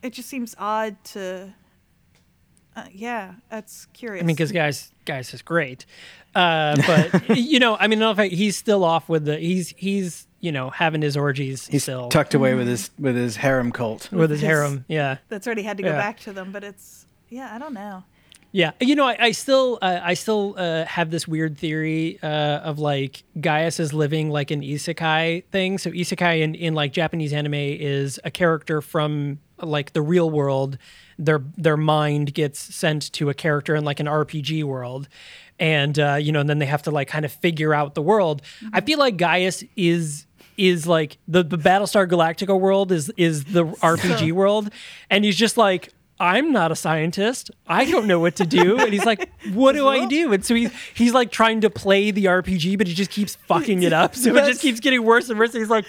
it just seems odd to uh, yeah, that's curious. I mean, because Gaius Gaius is great, uh, but you know, I mean, in fact, he's still off with the he's he's you know having his orgies. He's still tucked away mm-hmm. with his with his harem cult. With his, his harem, yeah. That's already had to go yeah. back to them, but it's yeah, I don't know. Yeah, you know, I, I still uh, I still uh, have this weird theory uh, of like Gaius is living like an isekai thing. So isekai in, in like Japanese anime is a character from like the real world. Their their mind gets sent to a character in like an R P G world. And, uh, you know, and then they have to like kind of figure out the world. Mm-hmm. I feel like Gaius is is like the, the Battlestar Galactica world is is the R P G so. world. And he's just like, I'm not a scientist. I don't know what to do. And he's like, what do I do? And so he, he's like trying to play the R P G, but he just keeps fucking it up. So that's, it just keeps getting worse and worse. And he's like,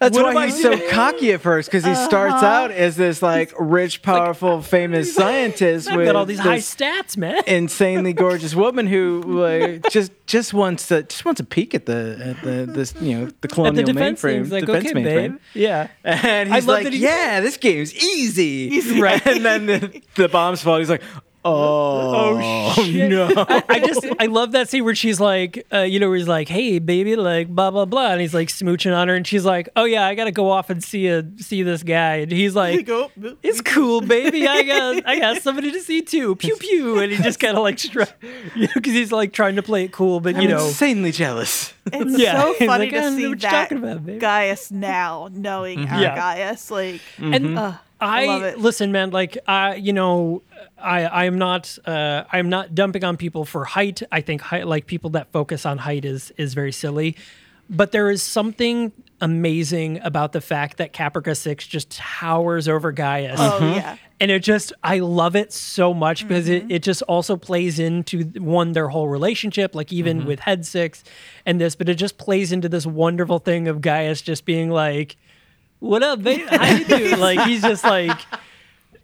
that's what why he's doing? So cocky at first, because he uh-huh. starts out as this like rich, powerful, like, famous scientist with got all these high stats, man. Insanely gorgeous woman who like, just just wants to just wants a peek at the at the this you know the colonial the defense mainframe, like, defense okay, mainframe. Babe. Yeah, and he's like, he, yeah, this game's easy. He's right, and then the, the bombs fall. He's like, oh, oh shit. No. I, I just, I love that scene where she's like, uh, you know, where he's like, hey, baby, like, blah, blah, blah. And he's like smooching on her. And she's like, oh, yeah, I got to go off and see a, see this guy. And he's like, go. It's cool, baby. I got I got somebody to see, too. Pew, pew. And he just kind of like, because you know, he's like trying to play it cool. But, you I'm know. insanely jealous. It's yeah. so funny like, to see that about, Gaius now, knowing mm-hmm. our yeah. Gaius. Like, mm-hmm. and, uh, I, I love it. Listen, man, like, I, you know, I, I am not, uh, I am not dumping on people for height. I think height, like people that focus on height is, is very silly, but there is something amazing about the fact that Caprica six just towers over Gaius. Oh, mm-hmm. yeah. And it just, I love it so much because mm-hmm. it, it just also plays into, one, their whole relationship, like even mm-hmm. with Head six and this, but it just plays into this wonderful thing of Gaius just being like, what up, babe? How you doing? Like, he's just like,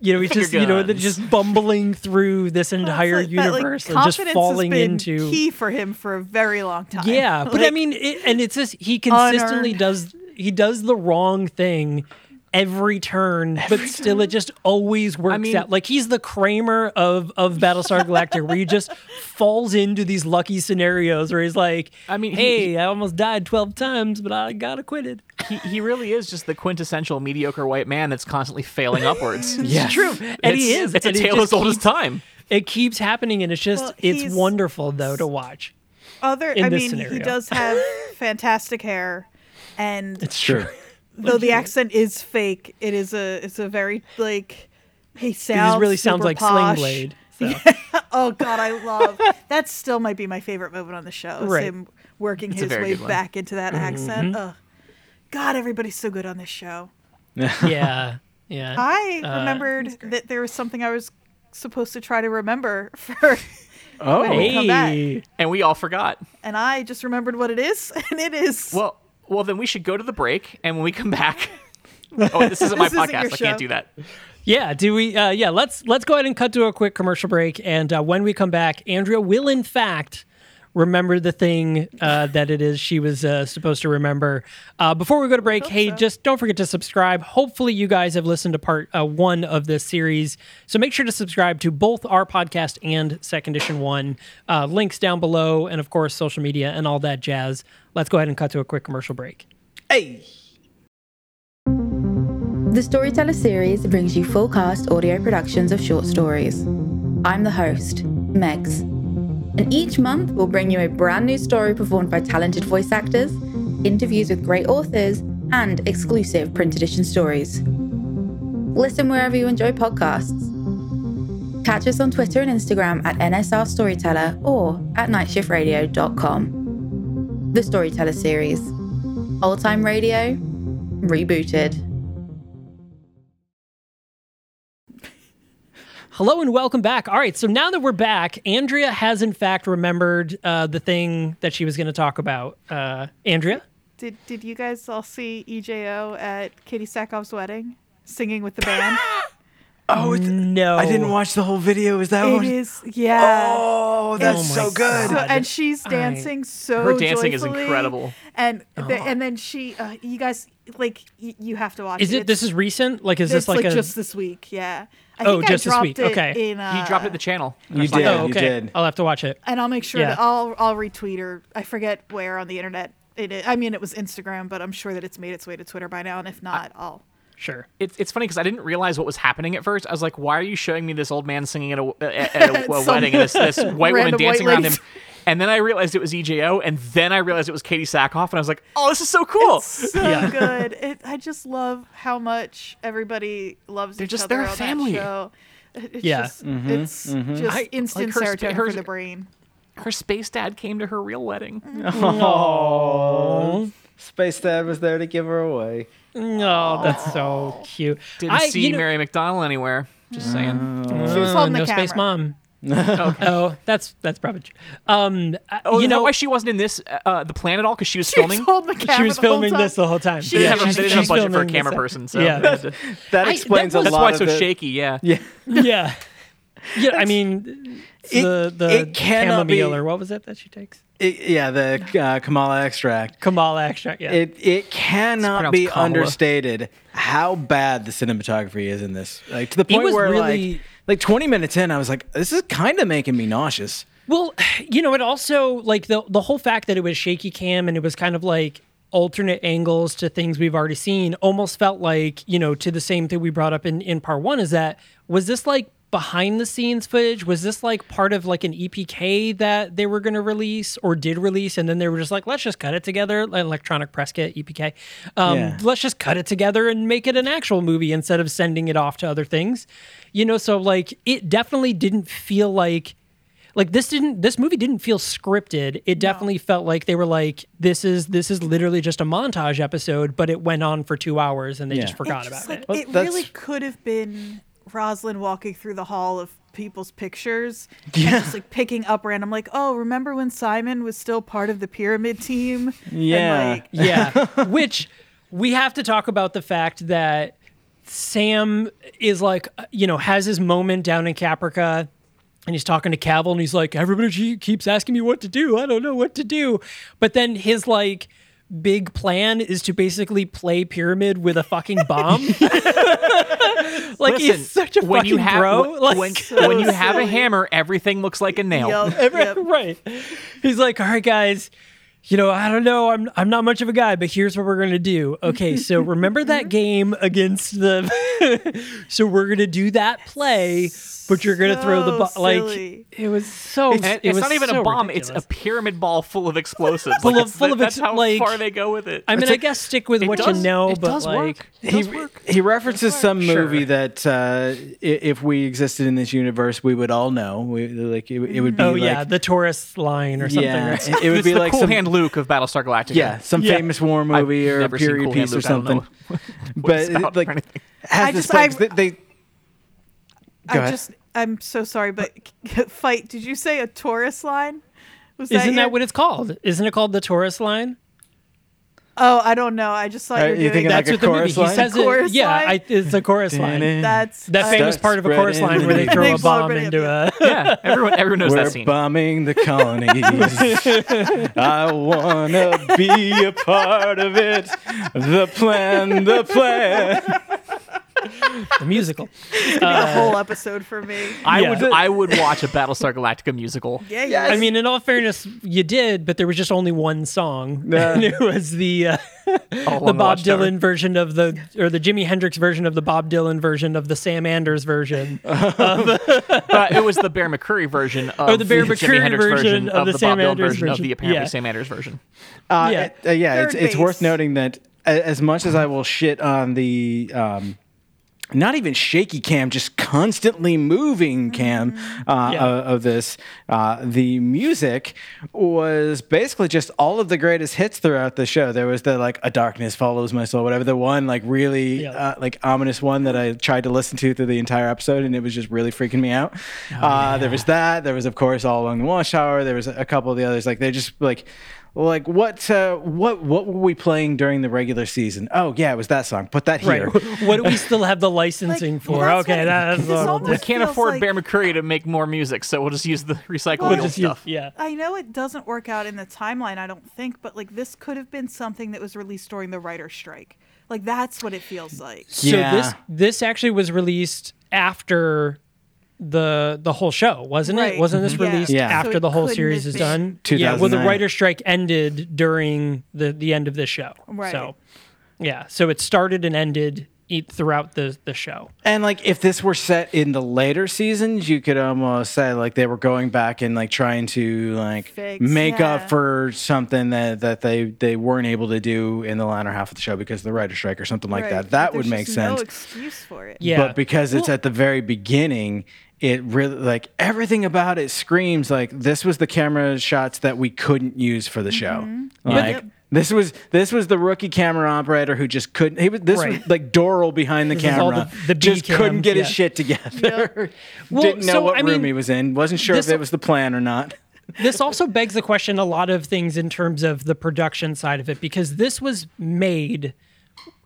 you know, he's just, you know, just bumbling through this entire like universe that, like, and just falling has been into key for him for a very long time. Yeah, like, but I mean, it, and it's just he consistently unearned. does he does the wrong thing every turn, every but still turn. It just always works I mean, out. Like, he's the Kramer of of Battlestar Galactica, where he just falls into these lucky scenarios where he's like, I mean, hey, he, I almost died twelve times, but I got acquitted. He he really is just the quintessential mediocre white man that's constantly failing upwards. It's yes. true. And it's, he is. It's and a tale as old as time. It keeps happening, and it's just, well, it's wonderful, though, to watch. Other, in I this mean, scenario. He does have fantastic hair, and it's true. Though the accent is fake, it is a it's a very like he sounds. He really sounds like Sling Blade. So. Yeah. Oh God, I love that. Still might be my favorite moment on the show. Is right. him working it's his way back into that mm-hmm. accent. Ugh. God, everybody's so good on this show. Yeah, yeah. I uh, remembered that there was something I was supposed to try to remember for. Oh, when hey. we come back. And we all forgot. And I just remembered what it is, and it is well. Well, then we should go to the break, and when we come back... Oh, this isn't my this podcast. Isn't I can't do that. Yeah, do we... Uh, yeah, let's let's go ahead and cut to a quick commercial break, and uh, when we come back, Andrea will, in fact, remember the thing uh, that it is she was uh, supposed to remember. Uh, before we go to break, hey, so. just don't forget to subscribe. Hopefully, you guys have listened to part uh, one of this series, so make sure to subscribe to both our podcast and Set Condition One. Uh, links down below, and of course, social media and all that jazz. Let's go ahead and cut to a quick commercial break. Hey! The Storyteller Series brings you full cast audio productions of short stories. I'm the host, Megs. And each month, we'll bring you a brand new story performed by talented voice actors, interviews with great authors, and exclusive print edition stories. Listen wherever you enjoy podcasts. Catch us on Twitter and Instagram at N S R Storyteller or at night shift radio dot com. The Storyteller Series. Old time radio, rebooted. Hello and welcome back. All right, so now that we're back, Andrea has in fact remembered uh, the thing that she was going to talk about. Uh, Andrea? Did did you guys all see E J O at Katie Sackhoff's wedding, singing with the band? Oh, no. I didn't watch the whole video. Is that it one? It is, yeah. Oh, that's oh so good. So, and she's dancing I, so Her dancing joyfully, is incredible. And oh. the, and then she, uh, you guys, like, y- you have to watch is it. It this is recent? Like, is this like, like a... just this week, yeah. I oh, think just I this week. Okay. In, uh, you dropped it the channel. You did. Oh, okay. You did. I'll have to watch it. And I'll make sure yeah. that I'll, I'll retweet her. I forget where on the internet it is. I mean, it was Instagram, but I'm sure that it's made its way to Twitter by now. And if not, I, I'll. Sure. It's it's funny because I didn't realize what was happening at first. I was like, why are you showing me this old man singing at a, at, at a, a wedding and this, this white woman dancing white around him? And then I realized it was E J O, and then I realized it was Katie Sackhoff, and I was like, oh, this is so cool. It's so yeah. good. It, I just love how much everybody loves they're each just, other they're a family. Show. It's yeah. just, mm-hmm. it's mm-hmm. just I, instant like serotonin for the brain. Her space dad came to her real wedding. Oh, Space Dad was there to give her away. No, oh, that's so cute. Didn't I, see you know, Mary McDonnell anywhere. Just saying. Uh, she was holding uh, the no camera. Space Mom. Okay. Oh, that's that's probably true. Um, oh, you know why she wasn't in this uh, the plan at all? Because she was she filming. Was the she was the filming this the whole time. She yeah. didn't have a, a budget for a camera person. So yeah. that, that explains I, that was, a lot. That's why it's so shaky. Yeah. Yeah. yeah. Yeah. I mean, it, the the chamomile or what was it that she takes? It, yeah, the uh, Kamala extract. Kamala extract. Yeah. It it cannot be Kamala. understated how bad the cinematography is in this. Like to the point where really, like. Like twenty minutes in, I was like, this is kind of making me nauseous. Well, you know, it also, like, the the whole fact that it was shaky cam and it was kind of like alternate angles to things we've already seen almost felt like, you know, to the same thing we brought up in, in part one is that, was this like behind the scenes footage? Was this like part of like an E P K that they were going to release or did release? And then they were just like, let's just cut it together. Electronic press kit, E P K. Um, yeah. Let's just cut it together and make it an actual movie instead of sending it off to other things. You know, so like it definitely didn't feel like, like this didn't, this movie didn't feel scripted. It definitely no. felt like they were like, this is, this is literally just a montage episode, but it went on for two hours and they yeah. just forgot just, about like, it. Well, it that's... really could have been Rosalind walking through the hall of people's pictures yeah. and just like picking up random, like, oh, remember when Simon was still part of the pyramid team? Yeah. And, like... Yeah. Which we have to talk about the fact that Sam is like, you know, has his moment down in Caprica and he's talking to Cavill and he's like, everybody keeps asking me what to do. I don't know what to do. But then his like big plan is to basically play pyramid with a fucking bomb. Like, listen, he's such a when fucking you have, bro. When, like, when, so when you silly. have a hammer, everything looks like a nail. Yep, Every, yep. Right. He's like, all right, guys, you know, I don't know. I'm I'm not much of a guy, but here's what we're going to do. Okay, so remember that game against the... so we're going to do that play, but you're going to so throw the... Bo- like, it was so... It's, it it's was not even so a bomb. Ridiculous. It's a pyramid ball full of explosives. Full like, of... Full that, of ex- that's how like, far they go with it. I mean, it's I like, guess stick with what does, you know, but like... Work. It does he, work. He references work. some sure. movie that uh, if we existed in this universe, we would all know. We, like it, it would be Oh, like, yeah, the tourist line or something. Yeah, right? it, it would be like... Cool hand Luke of Battlestar Galactica. Yeah, some yeah. famous war movie I've or a period cool piece or something. But it, like, has I this just, I, they, they, go I ahead. just, I'm so sorry, but fight. Did you say a Taurus line? Was Isn't that, that what it's called? Isn't it called the Taurus line? Oh, I don't know. I just thought Are, you were doing thinking that's like what the movie. Line? He says it. Yeah, I, it's a chorus line. That's that famous part of a chorus line where they throw a bomb into a. Yeah, everyone, everyone knows we're that scene. We're bombing the colonies. I wanna be a part of it. The plan, the plan. The musical. It's gonna uh, be a whole episode for me. I yeah. would I would watch a Battlestar Galactica musical. Yeah, yeah. I mean, in all fairness, you did, but there was just only one song. Uh, and it was the uh, the Bob the Dylan version of the or the Jimi Hendrix version of the Bob Dylan version of the Sam Anders version. Of, uh, it was the Bear McCreary version of or the, Bear the Jimi Hendrix version of, of the, the Sam Bob Anders Dylan version, version of the apparently yeah. Sam Anders version. Uh, yeah, it, uh, yeah it's base. it's worth noting that as much as I will shit on the um, not even shaky cam, just constantly moving cam uh, yeah. of, of this. Uh, the music was basically just all of the greatest hits throughout the show. There was the, like, A Darkness Follows My Soul, whatever, the one, like, really, yeah. uh, like, ominous one that I tried to listen to through the entire episode, and it was just really freaking me out. Oh, uh, yeah. There was that. There was, of course, All Along the Watchtower. There was a couple of the others. Like, they're just, like... Like what? Uh, what? What were we playing during the regular season? Oh yeah, it was that song. Put that here. Right. What do we still have the licensing like, for? Okay, that's what we can't afford like... Bear McCreary to make more music, so we'll just use the recycled well, we'll stuff. Use, yeah, I know it doesn't work out in the timeline, I don't think, but like this could have been something that was released during the writer's strike. Like that's what it feels like. Yeah. So this this actually was released after. the the whole show wasn't right. it wasn't this yeah. released yeah. after so the whole series is done yeah well the writer's strike ended during the the end of this show right so yeah so it started and ended throughout the the show. And like if this were set in the later seasons, you could almost say like they were going back and like trying to like Fix, make yeah. up for something that that they they weren't able to do in the latter half of the show because of the writer's strike or something like right. that that but would make sense. No excuse for it. Yeah, but because well, it's at the very beginning, it really like everything about it screams like this was the camera shots that we couldn't use for the mm-hmm. show. Like yep. This was this was the rookie camera operator who just couldn't. He was this right. was like Doral behind the this camera, the, the just cams, couldn't get yeah. his shit together. Yeah. Well, didn't know so, what I room mean, he was in. Wasn't sure this, if it was the plan or not. This also begs the question a lot of things in terms of the production side of it, because this was made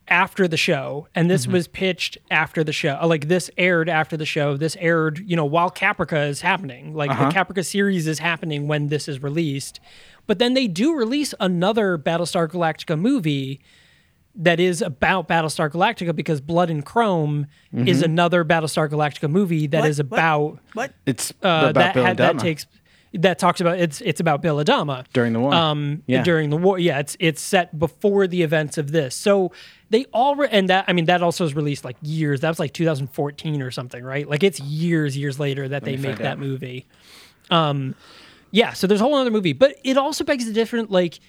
after the show, and this mm-hmm. was pitched after the show. Like this aired after the show. This aired, you know, while Caprica is happening. Like uh-huh. the Caprica series is happening when this is released. But then they do release another Battlestar Galactica movie that is about Battlestar Galactica, because Blood and Chrome mm-hmm. is another Battlestar Galactica movie that what? is about what, what? it's uh, about that, Bill had, that takes that talks about it's it's about Bill Adama during the war. Um, yeah. during the war, yeah. It's it's set before the events of this. So they all re- and that I mean that also was released like years. That was like two thousand fourteen or something, right? Like it's years years later that Let they make that out. movie. Um. Yeah, so there's a whole other movie. But it also begs the different, like,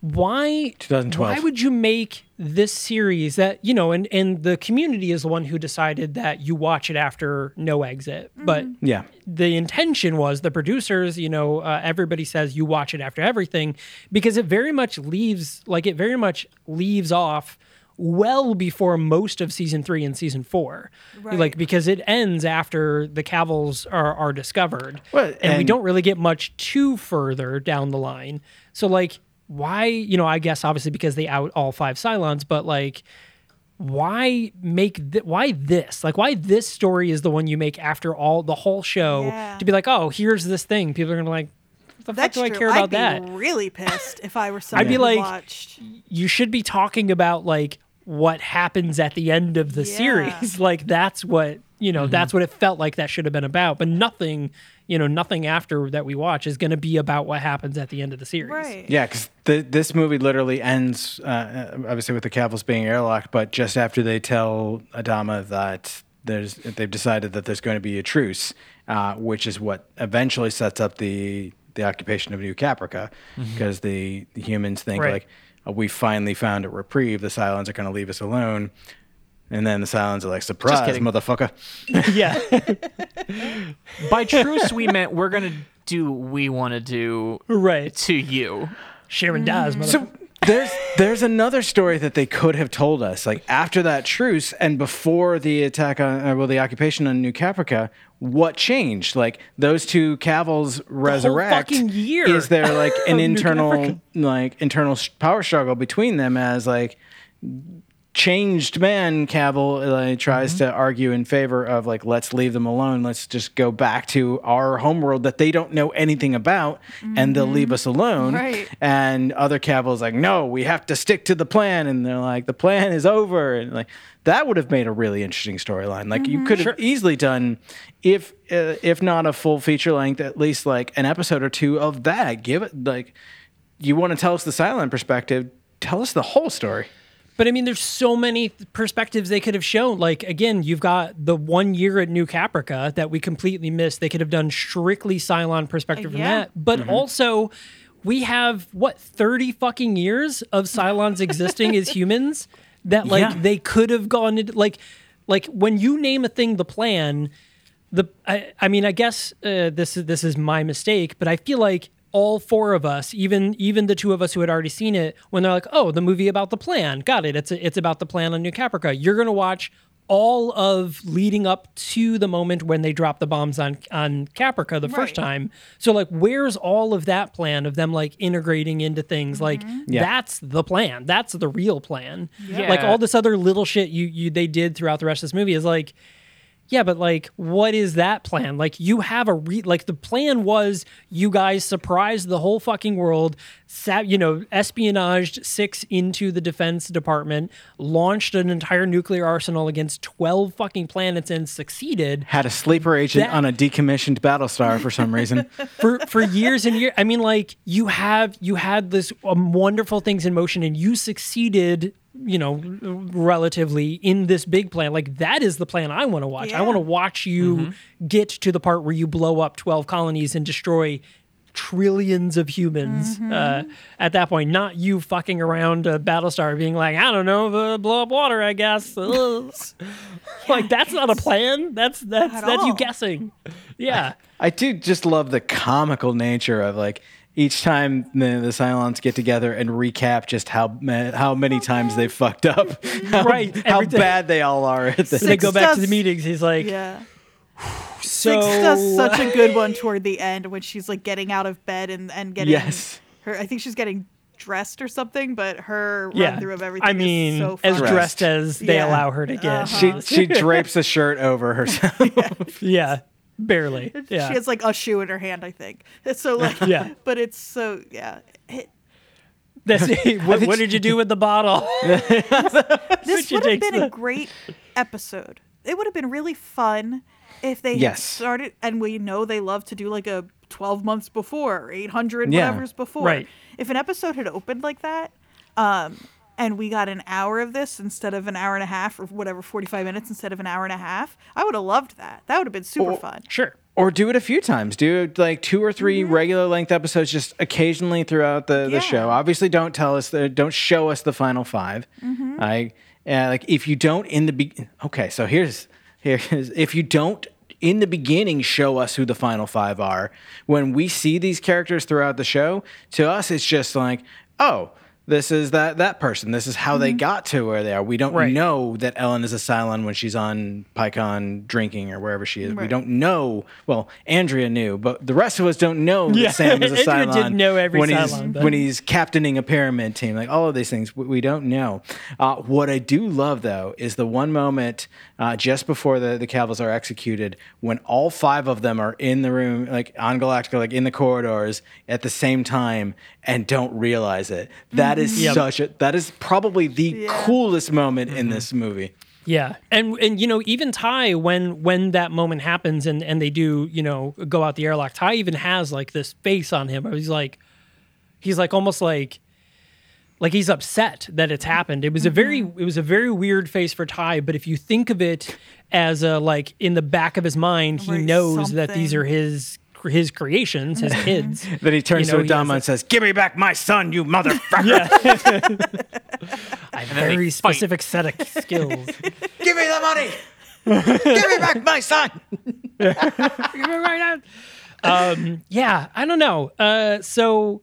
why twenty twelve Why would you make this series that, you know, and, and the community is the one who decided that you watch it after No Exit. Mm-hmm. But yeah. the intention was the producers, you know, uh, everybody says you watch it after everything, because it very much leaves, like, it very much leaves off well before most of season three and season four, right. like because it ends after the Cavils are, are discovered, well, and, and we don't really get much too further down the line. So like, why, you know, I guess obviously because they out all five Cylons, but like, why make th- why this? Like, why this story is the one you make after all the whole show yeah. to be like, oh, here's this thing. People are gonna be like, the fuck do I care about that? I'd be really pissed if I were someone I'd be like, watched. You should be talking about like what happens at the end of the yeah. series. Like that's what, you know, mm-hmm. that's what it felt like that should have been about, but nothing, you know, nothing after that we watch is going to be about what happens at the end of the series. Right. Yeah. Cause th- this movie literally ends, uh, obviously with the Cavils being airlocked, but just after they tell Adama that there's, they've decided that there's going to be a truce, uh, which is what eventually sets up the, the occupation of New Caprica, because mm-hmm. the, the humans think right. like, we finally found a reprieve. The Cylons are going to leave us alone. And then the Cylons are like, surprise, motherfucker. Yeah. By truce, we meant we're going to do what we want to do right. to you. Sharon dies, motherfucker. So there's, there's another story that they could have told us. Like, after that truce and before the attack on, uh, well, the occupation on New Caprica, what changed? Like, those two Cavils resurrect. The whole fucking year. Is there like an internal like internal power struggle between them as like changed man Cavil like, tries mm-hmm. to argue in favor of like, let's leave them alone, let's just go back to our homeworld that they don't know anything about, mm-hmm. and they'll leave us alone. Right. And other Cavil's like, no, we have to stick to the plan, and they're like, the plan is over, and like. That would have made a really interesting storyline. Like mm-hmm. you could have sure. easily done, if uh, if not a full feature length, at least like an episode or two of that. Give it like, you want to tell us the Cylon perspective, tell us the whole story. But I mean, there's so many perspectives they could have shown. Like again, you've got the one year at New Caprica that we completely missed. They could have done strictly Cylon perspective uh, from yeah. that, but mm-hmm. also. We have, what, thirty fucking years of Cylons existing as humans that, like, yeah. they could have gone into, like, like when you name a thing the plan, the I, I mean, I guess uh, this is this is my mistake, but I feel like all four of us, even even the two of us who had already seen it, when they're like, oh, the movie about the plan, got it, it's a, it's about the plan on New Caprica, you're going to watch all of leading up to the moment when they drop the bombs on, on Caprica the right. first time. So like, where's all of that plan of them like integrating into things? Mm-hmm. Like yeah. that's the plan. That's the real plan. Yeah. Like all this other little shit you, you, they did throughout the rest of this movie is like, yeah, but like, what is that plan? Like you have a re like the plan was you guys surprised the whole fucking world, sat, you know, espionaged six into the Defense Department, launched an entire nuclear arsenal against twelve fucking planets and succeeded. Had a sleeper agent that, on a decommissioned Battlestar for some reason. for for years and years. I mean, like you have, you had this um, wonderful things in motion and you succeeded, you know, relatively in this big plan. Like that is the plan I want to watch. Yeah. I want to watch you mm-hmm. get to the part where you blow up twelve colonies and destroy trillions of humans mm-hmm. uh, at that point, not you fucking around a Battlestar being like, I don't know, uh, blow up water, I guess. yeah, like that's not a plan. That's, that's, that's all. You guessing. Yeah. I, I do just love the comical nature of like, each time the, the Cylons get together and recap just how ma- how many times they fucked up, how, right? How bad they all are. At this. They go back to the meetings. He's like, yeah. So Six does such a good one toward the end when she's like getting out of bed and and getting yes. her. I think she's getting dressed or something, but her yeah. run through of everything. I mean, is so fun. As dressed as they yeah. allow her to get. Uh-huh. She she drapes a shirt over herself. yeah. yeah. Barely. Yeah. She has like a shoe in her hand, I think. So like, yeah. But it's so yeah. It, That's, what, what did you do with the bottle? This would have been the... a great episode. It would have been really fun if they yes. had started, and we know they love to do like a twelve months before, or eight hundred yeah. whatever's before. Right. If an episode had opened like that, um, and we got an hour of this instead of an hour and a half, or whatever, forty-five minutes instead of an hour and a half, I would have loved that. That would have been super or, fun. Sure. Or do it a few times. Do like two or three mm-hmm. regular length episodes just occasionally throughout the, yeah. the show. Obviously, don't tell us, the, don't show us the final five. Mm-hmm. I uh, like if you don't in the be- okay. So here's here's if you don't in the beginning show us who the final five are. When we see these characters throughout the show, to us it's just like, oh, this is that that person. This is how mm-hmm. they got to where they are. We don't right. know that Ellen is a Cylon when she's on PyCon drinking or wherever she is. Right. We don't know. Well, Andrea knew, but the rest of us don't know yeah. that Sam is a Cylon, didn't know every when, Cylon he's, but... when he's captaining a pyramid team. Like all of these things, we, we don't know. Uh, what I do love, though, is the one moment uh, just before the, the Cavils are executed when all five of them are in the room, like on Galactica, like in the corridors at the same time and don't realize it. That mm-hmm. is yep. such a that is probably the yeah. coolest moment mm-hmm. in this movie. Yeah. And and you know, even Ty, when when that moment happens and, and they do, you know, go out the airlock, Ty even has like this face on him. He's like he's like almost like like he's upset that it's happened. It was mm-hmm. a very it was a very weird face for Ty, but if you think of it as a like in the back of his mind, he like knows something. That these are his his creations, his kids. Then he turns you know, to Adama and says, give me back my son, you motherfucker. I have a very specific set of skills. Give me the money. Give me back my son. um, yeah, I don't know. Uh, so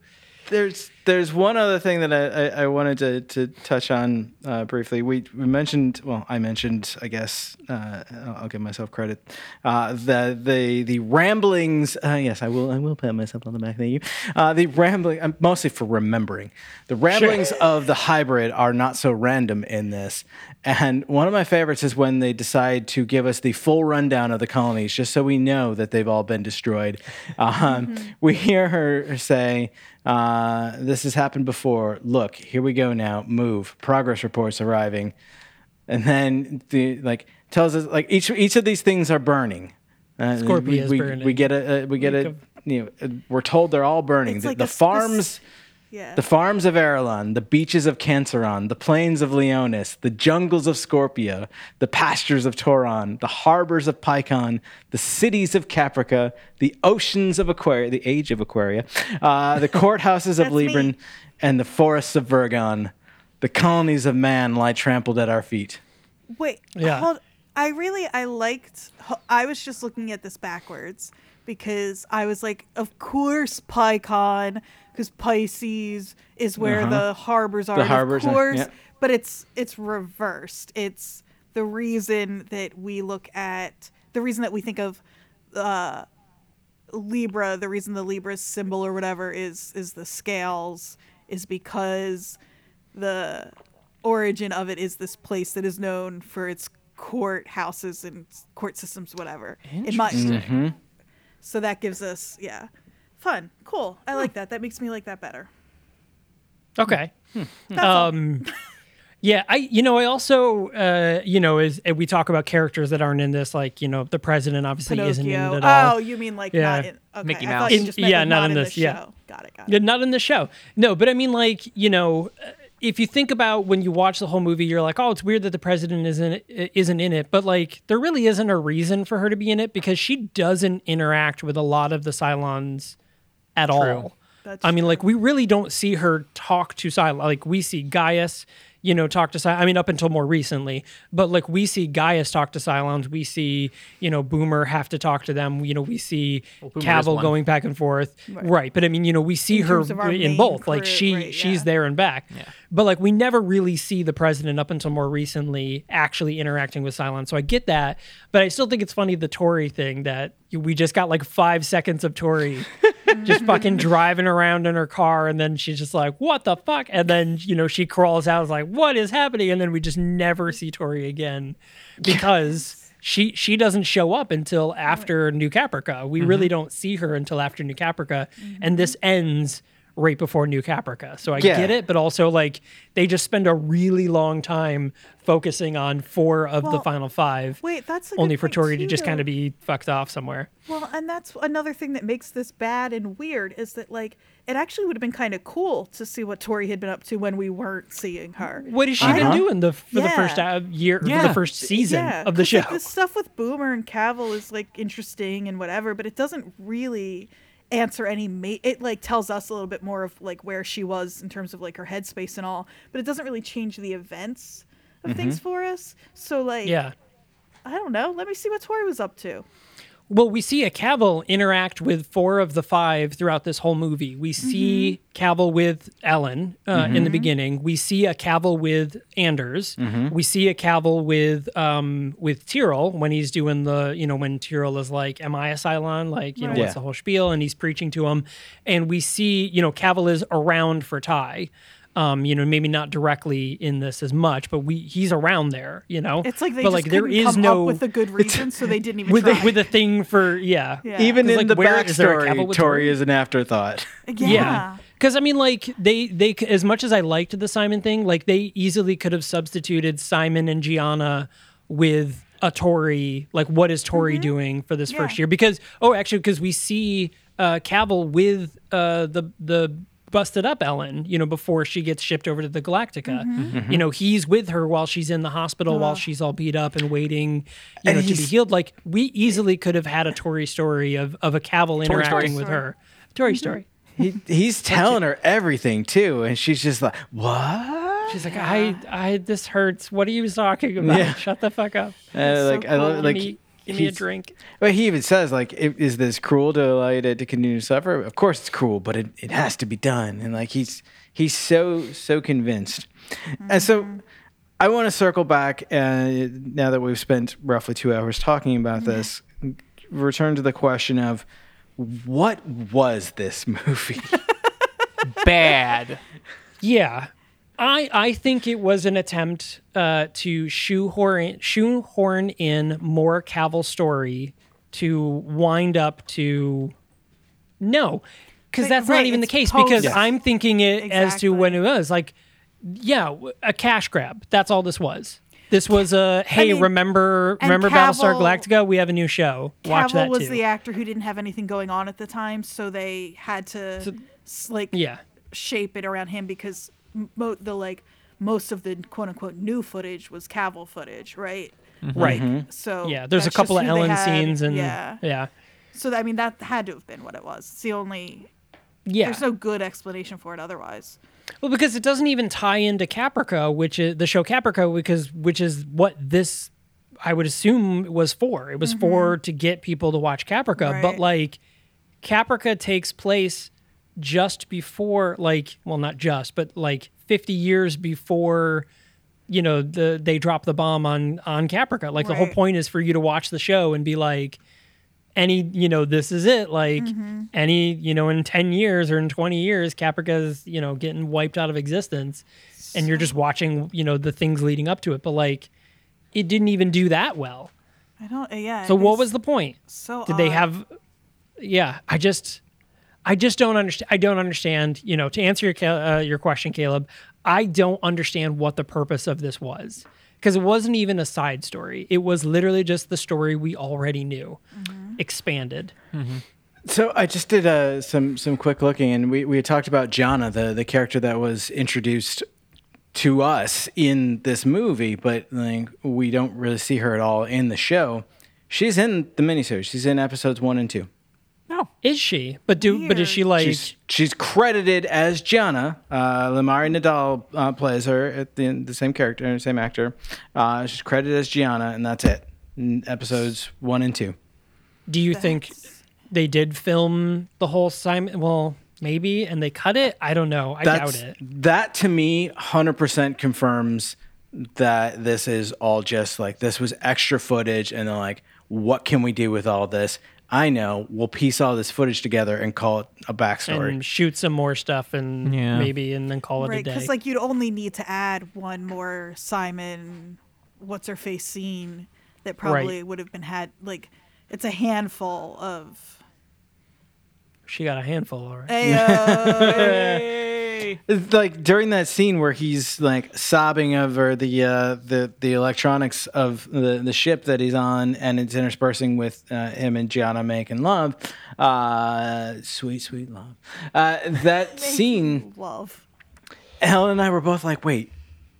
there's there's one other thing that I, I, I wanted to, to touch on uh, briefly. We, we mentioned, well, I mentioned, I guess, uh, I'll give myself credit, uh, the the the ramblings. Uh, yes, I will. I will pat myself on the back. Thank you. Uh, the rambling, uh, mostly for remembering, the ramblings sure. of the hybrid are not so random in this. And one of my favorites is when they decide to give us the full rundown of the colonies, just so we know that they've all been destroyed. Um, mm-hmm. We hear her say, uh, this has happened before. Look, here we go now. Move. Progress reports arriving. And then the like tells us like each each of these things are burning. Uh, Scorpio's we, we, burning. We get a, a we get a, you know, we're told they're all burning. The, like the a, farms a, yeah. the farms of Aralon, the beaches of Canceron, the plains of Leonis, the jungles of Scorpio, the pastures of Toron, the harbors of Pycon, the cities of Caprica, the oceans of Aquaria, the age of Aquaria, uh, the courthouses of Libran, me. And the forests of Vergon. The colonies of man lie trampled at our feet. Wait, yeah. hold, I really, I liked, I was just looking at this backwards because I was like, of course, PyCon, because Pisces is where uh-huh. the harbors are. The harbors of course, are, yeah. But it's, it's reversed. It's the reason that we look at, the reason that we think of uh, Libra, the reason the Libra symbol or whatever is, is the scales is because... the origin of it is this place that is known for its court houses and court systems, whatever. Interesting. It might. Mm-hmm. So that gives us, yeah, fun, cool. I hmm. like that. That makes me like that better. Okay. Hmm. Um, yeah, I. You know, I also, uh, you know, as, as we talk about characters that aren't in this, like, you know, the president obviously Pinocchio. Isn't in it at all. Oh, you mean like yeah. not in okay. Mickey Mouse? I in, just yeah, not, not in this. Show. Yeah, got it. Got it. Yeah, not in the show. No, but I mean, like, you know. Uh, If you think about when you watch the whole movie, you're like, oh, it's weird that the president isn't isn't in it. But like, there really isn't a reason for her to be in it because she doesn't interact with a lot of the Cylons at true. All. That's I true. Mean, like, we really don't see her talk to Cylons. Like, we see Gaius, you know, talk to Cylons. I mean, up until more recently, but like we see Gaius talk to Cylons. We see, you know, Boomer have to talk to them. You know, we see well, Cavil going back and forth. Right. right. But I mean, you know, we see in her in both, career, like she, right, she's yeah. there and back, yeah. but like, we never really see the president up until more recently actually interacting with Cylons. So I get that, but I still think it's funny, the Tory thing that we just got like five seconds of Tory just fucking driving around in her car. And then she's just like, what the fuck? And then, you know, she crawls out, is like, what is happening? And then we just never see Tori again because yes. she she doesn't show up until after New Caprica. We mm-hmm. really don't see her until after New Caprica. Mm-hmm. And this ends right before New Caprica. So I yeah. get it, but also like they just spend a really long time focusing on four of well, the final five. Wait, that's a only good for Tori to just kind of be fucked off somewhere. Well, and that's another thing that makes this bad and weird is that like it actually would have been kind of cool to see what Tori had been up to when we weren't seeing her. What has she uh-huh. been doing the for yeah. the first uh, year, yeah. for the first season yeah. of the show? Like, the stuff with Boomer and Cavill is like interesting and whatever, but it doesn't really answer any ma- it like tells us a little bit more of like where she was in terms of like her headspace and all, but it doesn't really change the events of mm-hmm. things for us. So like yeah I don't know, let me see what Tori was up to. Well, we see a Cavill interact with four of the five throughout this whole movie. We see mm-hmm. Cavill with Ellen uh, mm-hmm. in the beginning. We see a Cavill with Anders. Mm-hmm. We see a Cavill with um, with Tyrell when he's doing the, you know, when Tyrell is like, am I a Cylon? Like, you right. know, yeah. what's the whole spiel? And he's preaching to him. And we see, you know, Cavill is around for Ty. Um, you know, maybe not directly in this as much, but we he's around there, you know? It's like they but just like, couldn't there is come no, up with a good reason, so they didn't even with try. A, with a thing for, yeah. yeah. Even in like, the backstory, Tori is an afterthought. Yeah. yeah. Because, I mean, like, they, they as much as I liked the Simon thing, like, they easily could have substituted Simon and Gianna with a Tori, like, what is Tori mm-hmm. doing for this yeah. first year? Because, oh, actually, because we see uh, Cavill with uh, the the... busted up Ellen, you know, before she gets shipped over to the Galactica. Mm-hmm. Mm-hmm. You know, he's with her while she's in the hospital, oh. while she's all beat up and waiting, you and know, he's... to be healed. Like, we easily could have had a Tori story of, of a Cavill interacting Tori with story. her. Tori mm-hmm. story. He, he's telling her everything, too, and she's just like, what? She's like, I, I, this hurts. What are you talking about? Yeah. Shut the fuck up. Uh, like, so I love, like, he, Give me He's, a drink. Well, he even says, like, is this cruel to allow you to, to continue to suffer? Of course it's cruel, but it, it has to be done. And, like, he's he's so, so convinced. Mm-hmm. And so I want to circle back, uh, now that we've spent roughly two hours talking about mm-hmm. this, return to the question of what was this movie? Bad. Yeah. I, I think it was an attempt uh, to shoehorn, shoehorn in more Cavill story to wind up to no, because that's right, not even the case post- because yes. I'm thinking it exactly. as to when it was like, yeah, a cash grab. That's all this was. This was a, hey, I mean, remember remember Cavill, Battlestar Galactica? We have a new show. Watch Cavill that too. Cavill was the actor who didn't have anything going on at the time, so they had to so, like yeah. shape it around him because... Mo- the like most of the quote unquote new footage was Cavill footage, right? Mm-hmm. Right. Mm-hmm. So yeah, there's a couple of Ellen scenes and yeah. yeah. So I mean that had to have been what it was. It's the only yeah. There's no good explanation for it otherwise. Well, because it doesn't even tie into Caprica, which is the show Caprica, because which is what this I would assume was for. It was mm-hmm. for to get people to watch Caprica, right. but like Caprica takes place just before, like, well, not just, but like fifty years before, you know, the they drop the bomb on on Caprica. Like right. the whole point is for you to watch the show and be like, any, you know, this is it. Like mm-hmm. any, you know, in ten years or in twenty years, Caprica's, you know, getting wiped out of existence, so. And you're just watching, you know, the things leading up to it. But like, it didn't even do that well. I don't. Yeah. So what was the point? So did odd. They have? Yeah, I just. I just don't understand. I don't understand, you know, to answer your uh, your question, Caleb, I don't understand what the purpose of this was, because it wasn't even a side story. It was literally just the story we already knew, mm-hmm. expanded. Mm-hmm. So I just did uh, some some quick looking, and we, we had talked about Gianna, the, the character that was introduced to us in this movie, but like we don't really see her at all in the show. She's in the miniseries. She's in episodes one and two. Oh, is she? But do Weird. But is she like? She's, she's credited as Gianna. Uh, Lamari Nadal uh, plays her, at the, the same character, the same actor. Uh, she's credited as Gianna, and that's it. In episodes one and two. Do you that's... think they did film the whole Simon? Well, maybe, and they cut it. I don't know. I that's, doubt it. That to me, one hundred percent confirms that this is all just like this was extra footage, and they're like, what can we do with all this? I know, we'll piece all this footage together and call it a backstory. And shoot some more stuff and yeah. maybe, and then call it right, a day. Because like, you'd only need to add one more Simon what's-her-face scene that probably right. would have been had. Like, it's a handful of... She got a handful, all right. Hey, it's like during that scene where he's like sobbing over the uh, the the electronics of the, the ship that he's on, and it's interspersing with uh, him and Gianna making love, uh, sweet sweet love. Uh, that scene, love. Helen and I were both like, "Wait,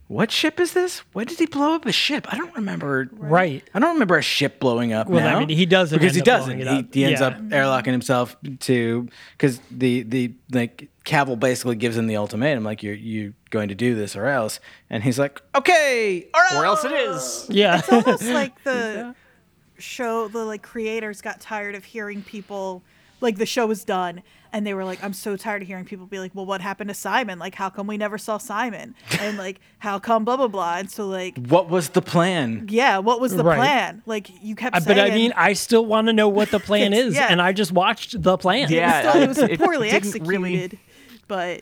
what ship is this? When did he blow up a ship? I don't remember. Right? I don't remember a ship blowing up. Well, now. I mean, he doesn't because he doesn't. He, he ends yeah. up airlocking himself to because the the like Cavill basically gives him the ultimatum, like you're you going to do this or else, and he's like, okay, or else, or else it is. Yeah, it's almost like the show. The like creators got tired of hearing people. Like, the show was done, and they were like, I'm so tired of hearing people be like, well, what happened to Simon? Like, how come we never saw Simon? And, like, how come blah, blah, blah? And so, like... What was the plan? Yeah, what was the right. plan? Like, you kept uh, saying... But, I mean, I still want to know what the plan is, yeah. and I just watched The Plan. Yeah, it was, still, it was poorly it executed, really... but...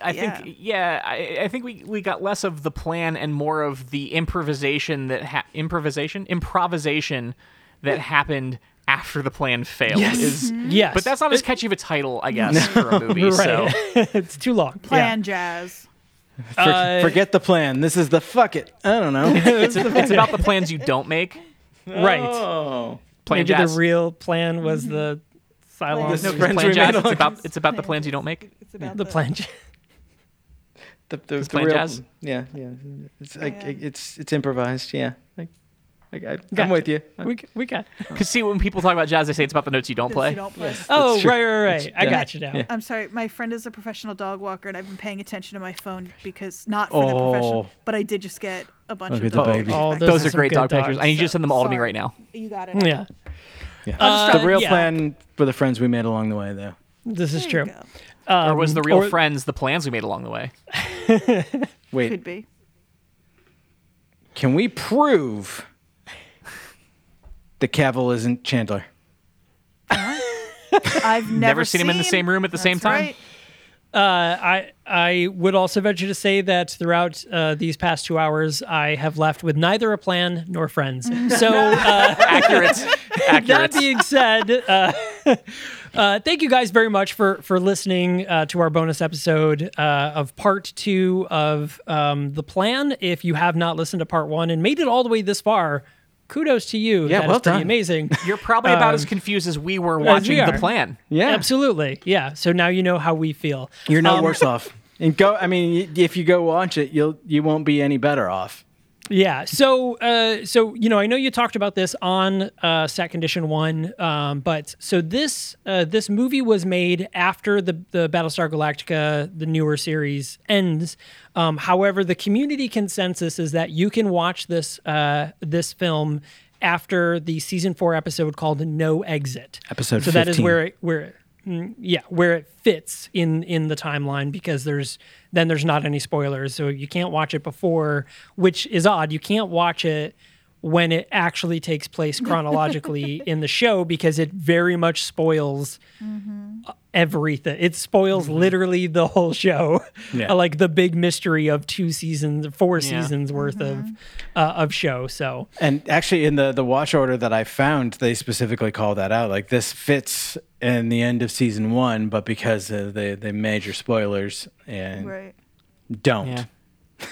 I yeah. think, yeah, I, I think we, we got less of The Plan and more of the improvisation that... Ha- improvisation? Improvisation that happened... After the plan failed. Yes. Is, mm-hmm. yes. But that's not as catchy of a title, I guess, no, for a movie. Right. So it's too long. Plan yeah. jazz. For, uh, forget the plan. This is the fuck it. I don't know. It's, a, it's about the plans you don't make. Right. Oh. Plan Maybe jazz. The real plan was the Cylons. No, plan jazz. Made it's, made about, it's about the plans you don't make. It's about the, the plan jazz. The, the, the plan real, jazz? Yeah, yeah. It's like yeah. it's it's improvised, yeah. Like, Like, I, gotcha. I'm with you. We we got. Because see, when people talk about jazz, they say it's about the notes you don't play. You don't play. Yes, oh, right, right, right. That's, I yeah. got you now. Yeah. I'm sorry. My friend is a professional dog walker, and I've been paying attention to my phone because not for oh. the professional, but I did just get a bunch of dog pictures. Oh, those, those are great dog dogs, pictures. I need you so, to send them all sorry. to me right now. You got it. Yeah. yeah. Uh, the real yeah. plan for the friends we made along the way, though. This is there true. Um, or was the real or, friends the plans we made along the way? Wait. Could be. Can we prove... The Cavill isn't Chandler. I've never, never seen, seen him in the same room at the That's same time. Right. Uh, I I would also venture to say that throughout uh, these past two hours, I have left with neither a plan nor friends. So uh, accurate. accurate. That being said, uh, uh, thank you guys very much for for listening uh, to our bonus episode uh, of part two of um, The Plan. If you have not listened to part one and made it all the way this far. Kudos to you. Yeah, that well is pretty done. Amazing. You're probably about um, as confused as we were watching we The Plan. Yeah, absolutely. Yeah. So now you know how we feel. You're no um, worse off. And go. I mean, if you go watch it, you'll you won't be any better off. Yeah. So uh, so you know, I know you talked about this on uh, Set Condition One, um, but so this uh, this movie was made after the the Battlestar Galactica, the newer series, ends. Um, however, the community consensus is that you can watch this uh, this film after the season four episode called No Exit. Episode. So fifteen. That is where it, where it, yeah where it fits in in the timeline because there's then there's not any spoilers, so you can't watch it before, which is odd. You can't watch it when it actually takes place chronologically in the show because it very much spoils mm-hmm. everything. It spoils mm-hmm. literally the whole show, yeah. like the big mystery of two seasons, four yeah. seasons worth mm-hmm. of uh, of show. So, and actually, in the the watch order that I found, they specifically call that out. Like this fits in the end of season one, but because of the the major spoilers and right. don't. Yeah.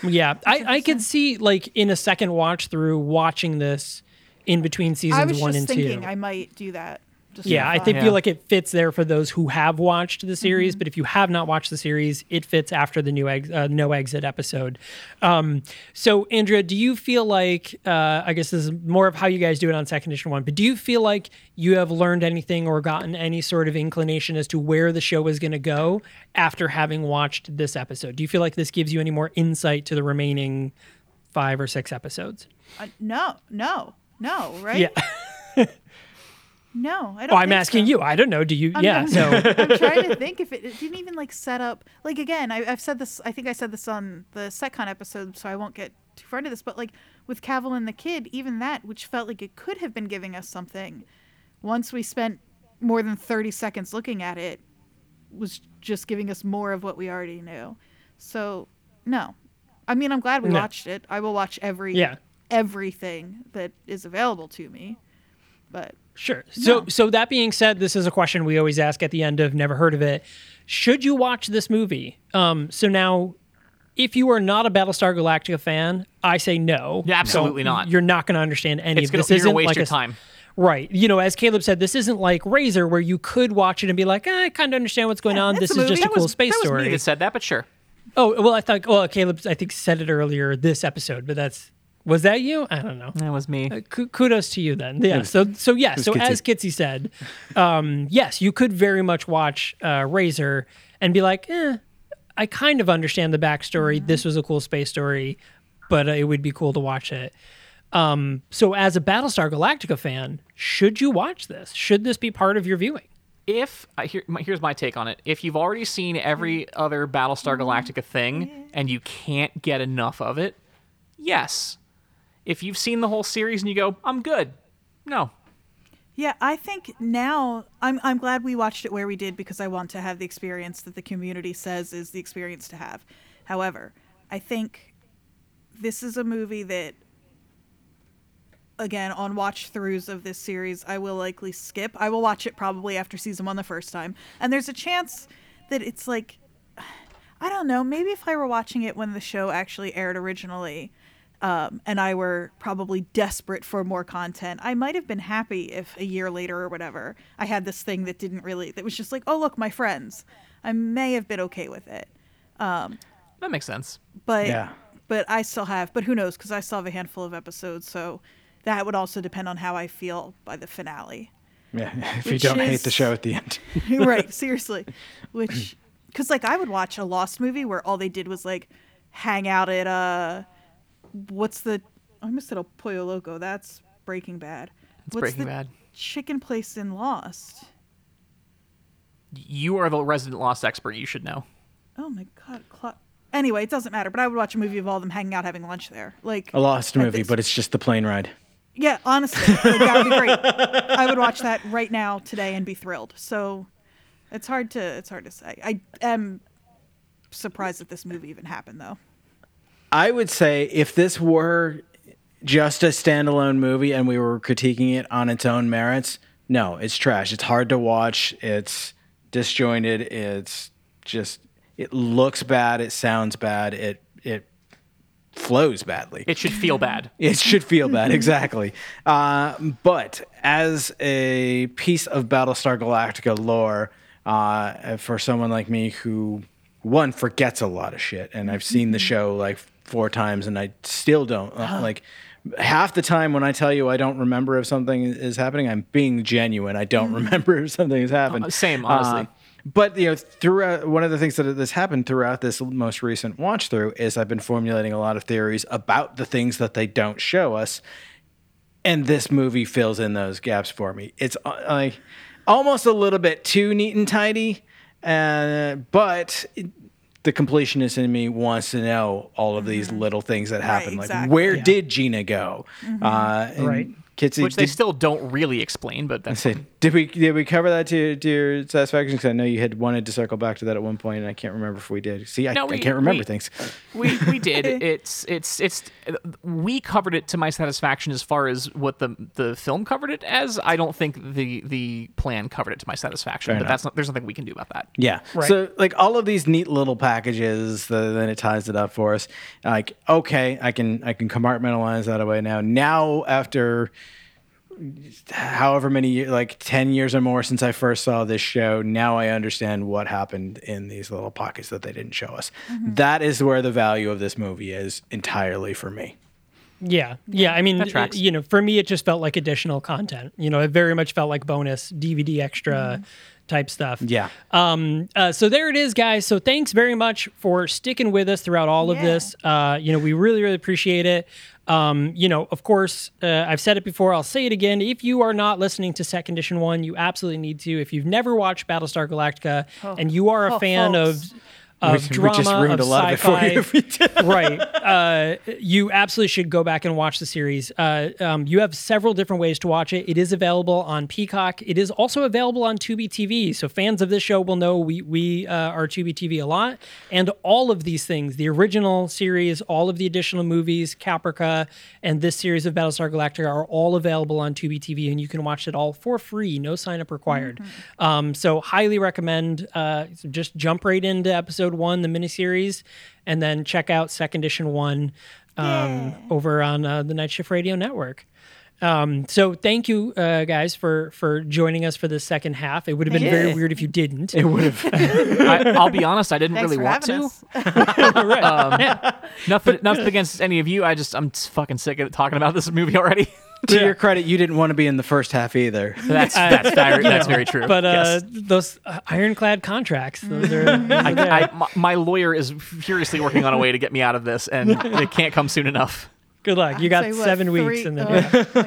Yeah, I, I could see, like, in a second watch through watching this in between seasons one and two. I was just thinking I might do that. Just yeah, I think, yeah. feel like it fits there for those who have watched the series, mm-hmm. but if you have not watched the series, it fits after the new ex- uh, No Exit episode. Um, so, Andrea, do you feel like, uh, I guess this is more of how you guys do it on Set Condition One, but do you feel like you have learned anything or gotten any sort of inclination as to where the show is going to go after having watched this episode? Do you feel like this gives you any more insight to the remaining five or six episodes? Uh, no, no, no, right? Yeah. No, I don't. Oh, I'm asking so. you. I don't know. Do you? I'm, yeah. I'm, so I'm trying to think if it, it didn't even like set up. Like again, I, I've said this. I think I said this on the SetCon episode, so I won't get too far into this. But like with Cavill and the Kid, even that, which felt like it could have been giving us something, once we spent more than thirty seconds looking at it, was just giving us more of what we already knew. So no, I mean I'm glad we no. watched it. I will watch every yeah. everything that is available to me, but. Sure. So, no. so that being said, this is a question we always ask at the end of Never Heard of It. Should you watch this movie? Um, so now, if you are not a Battlestar Galactica fan, I say no. Yeah, absolutely so not. You're not going to understand any it's of gonna, this. It's going to waste like your a, time. Right. You know, as Caleb said, this isn't like Razor, where you could watch it and be like, eh, I kind of understand what's going yeah, on. This is movie. just that a cool was, space that was story. Me that said that, but sure. Oh, well, I thought, well, Caleb, I think, said it earlier this episode, but that's... Was that you? I don't know. That was me. Uh, k- kudos to you then. Yeah. So, so yeah. So Kitsy. as Kitsy said, um, yes, you could very much watch uh, Razor and be like, eh, I kind of understand the backstory. Mm-hmm. This was a cool space story, but uh, it would be cool to watch it. Um, so as a Battlestar Galactica fan, should you watch this? Should this be part of your viewing? If uh, here, my, here's my take on it. If you've already seen every other Battlestar Galactica thing and you can't get enough of it, yes. If you've seen the whole series and you go, I'm good. No. Yeah, I think now I'm I'm glad we watched it where we did because I want to have the experience that the community says is the experience to have. However, I think this is a movie that, again, on watch throughs of this series, I will likely skip. I will watch it probably after season one the first time. And there's a chance that it's like, I don't know, maybe if I were watching it when the show actually aired originally, Um, and I were probably desperate for more content, I might have been happy if a year later or whatever, I had this thing that didn't really, that was just like, oh, look, my friends. I may have been okay with it. Um, that makes sense. But yeah. but I still have, but who knows, because I still have a handful of episodes, so that would also depend on how I feel by the finale. Yeah, if you don't is, hate the show at the end. Right, seriously. Which, because like I would watch a Lost movie where all they did was like hang out at a... What's the... I almost said El Pollo Loco. That's Breaking Bad. It's What's Breaking the Bad. Chicken place in Lost? You are the resident Lost expert. You should know. Oh, my God. Cla- anyway, it doesn't matter, but I would watch a movie of all of them hanging out having lunch there. Like a Lost movie, this. But it's just the plane ride. Yeah, honestly. Like, that would be great. I would watch that right now, today, and be thrilled. So it's hard to, it's hard to say. I am surprised that this movie even happened, though. I would say if this were just a standalone movie and we were critiquing it on its own merits, no, it's trash. It's hard to watch. It's disjointed. It's just, it looks bad. It sounds bad. It it flows badly. It should feel bad. It should feel bad, exactly. Uh, but as a piece of Battlestar Galactica lore, uh, for someone like me who, one, forgets a lot of shit, and I've seen the show like four times and I still don't like half the time when I tell you I don't remember if something is happening, I'm being genuine. I don't remember if something has happened. Same, honestly. Uh, but you know, throughout, one of the things that has happened throughout this most recent watch through is I've been formulating a lot of theories about the things that they don't show us. And this movie fills in those gaps for me. It's uh, like almost a little bit too neat and tidy. Uh, but it, the completionist in me wants to know all of these little things that happen. Right, exactly. Like, where yeah. did Gina go? Mm-hmm. Uh, right. Kitsy, Which they did, still don't really explain, but that's... I say, did we did we cover that to, to your satisfaction? Because I know you had wanted to circle back to that at one point, and I can't remember if we did. See, I, no, we, I can't remember we, things. We we did. It's it's it's we covered it to my satisfaction as far as what the the film covered it as. I don't think the the plan covered it to my satisfaction, Fair but enough. that's not, there's nothing we can do about that. Yeah. Right. So like all of these neat little packages, the, then it ties it up for us. Like okay, I can I can compartmentalize that away now. Now after. however many, like ten years or more since I first saw this show. Now I understand what happened in these little pockets that they didn't show us. Mm-hmm. That is where the value of this movie is entirely for me. Yeah. Yeah. I mean, it, you know, for me, it just felt like additional content. You know, it very much felt like bonus D V D extra mm-hmm. type stuff. Yeah. Um, uh, so there it is, guys. So thanks very much for sticking with us throughout all yeah. of this. Uh, you know, we really, really appreciate it. Um, you know, of course, uh, I've said it before, I'll say it again. If you are not listening to Set Condition One, you absolutely need to. If you've never watched Battlestar Galactica oh. and you are a oh, fan folks. of... Of we, drama, we just ruined of a lot sci-fi, of it for you. Right. Uh, you absolutely should go back and watch the series. Uh, um, you have several different ways to watch it. It is available on Peacock. It is also available on Tubi T V. So fans of this show will know we, we uh, are Tubi T V a lot. And all of these things, the original series, all of the additional movies, Caprica, and this series of Battlestar Galactica are all available on Tubi T V. And you can watch it all for free. No sign-up required. Mm-hmm. Um, so highly recommend. Uh, just jump right into episode one, the miniseries, and then check out Set Condition One um, yeah. over on uh, the Night Shift Radio Network. Um, so thank you uh, guys for, for joining us for the second half. It would have been yeah. very weird if you didn't. It would have. I, I'll be honest, I didn't Thanks really want to. right. um, yeah. Nothing, nothing against any of you. I just I'm just fucking sick of talking about this movie already. To yeah. your credit, you didn't want to be in the first half either. That's that's, very, that's very true. But uh, yes. those uh, ironclad contracts. Those are, those I, are I, my, my lawyer is furiously working on a way to get me out of this, and it can't come soon enough. Good luck. You got what, seven three, weeks. in the oh, yeah.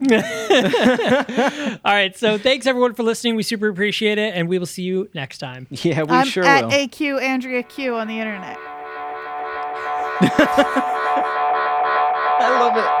my God. All right. So thanks, everyone, for listening. We super appreciate it, and we will see you next time. Yeah, we I'm sure at will. at A Q Andrea Q on the internet. I love it.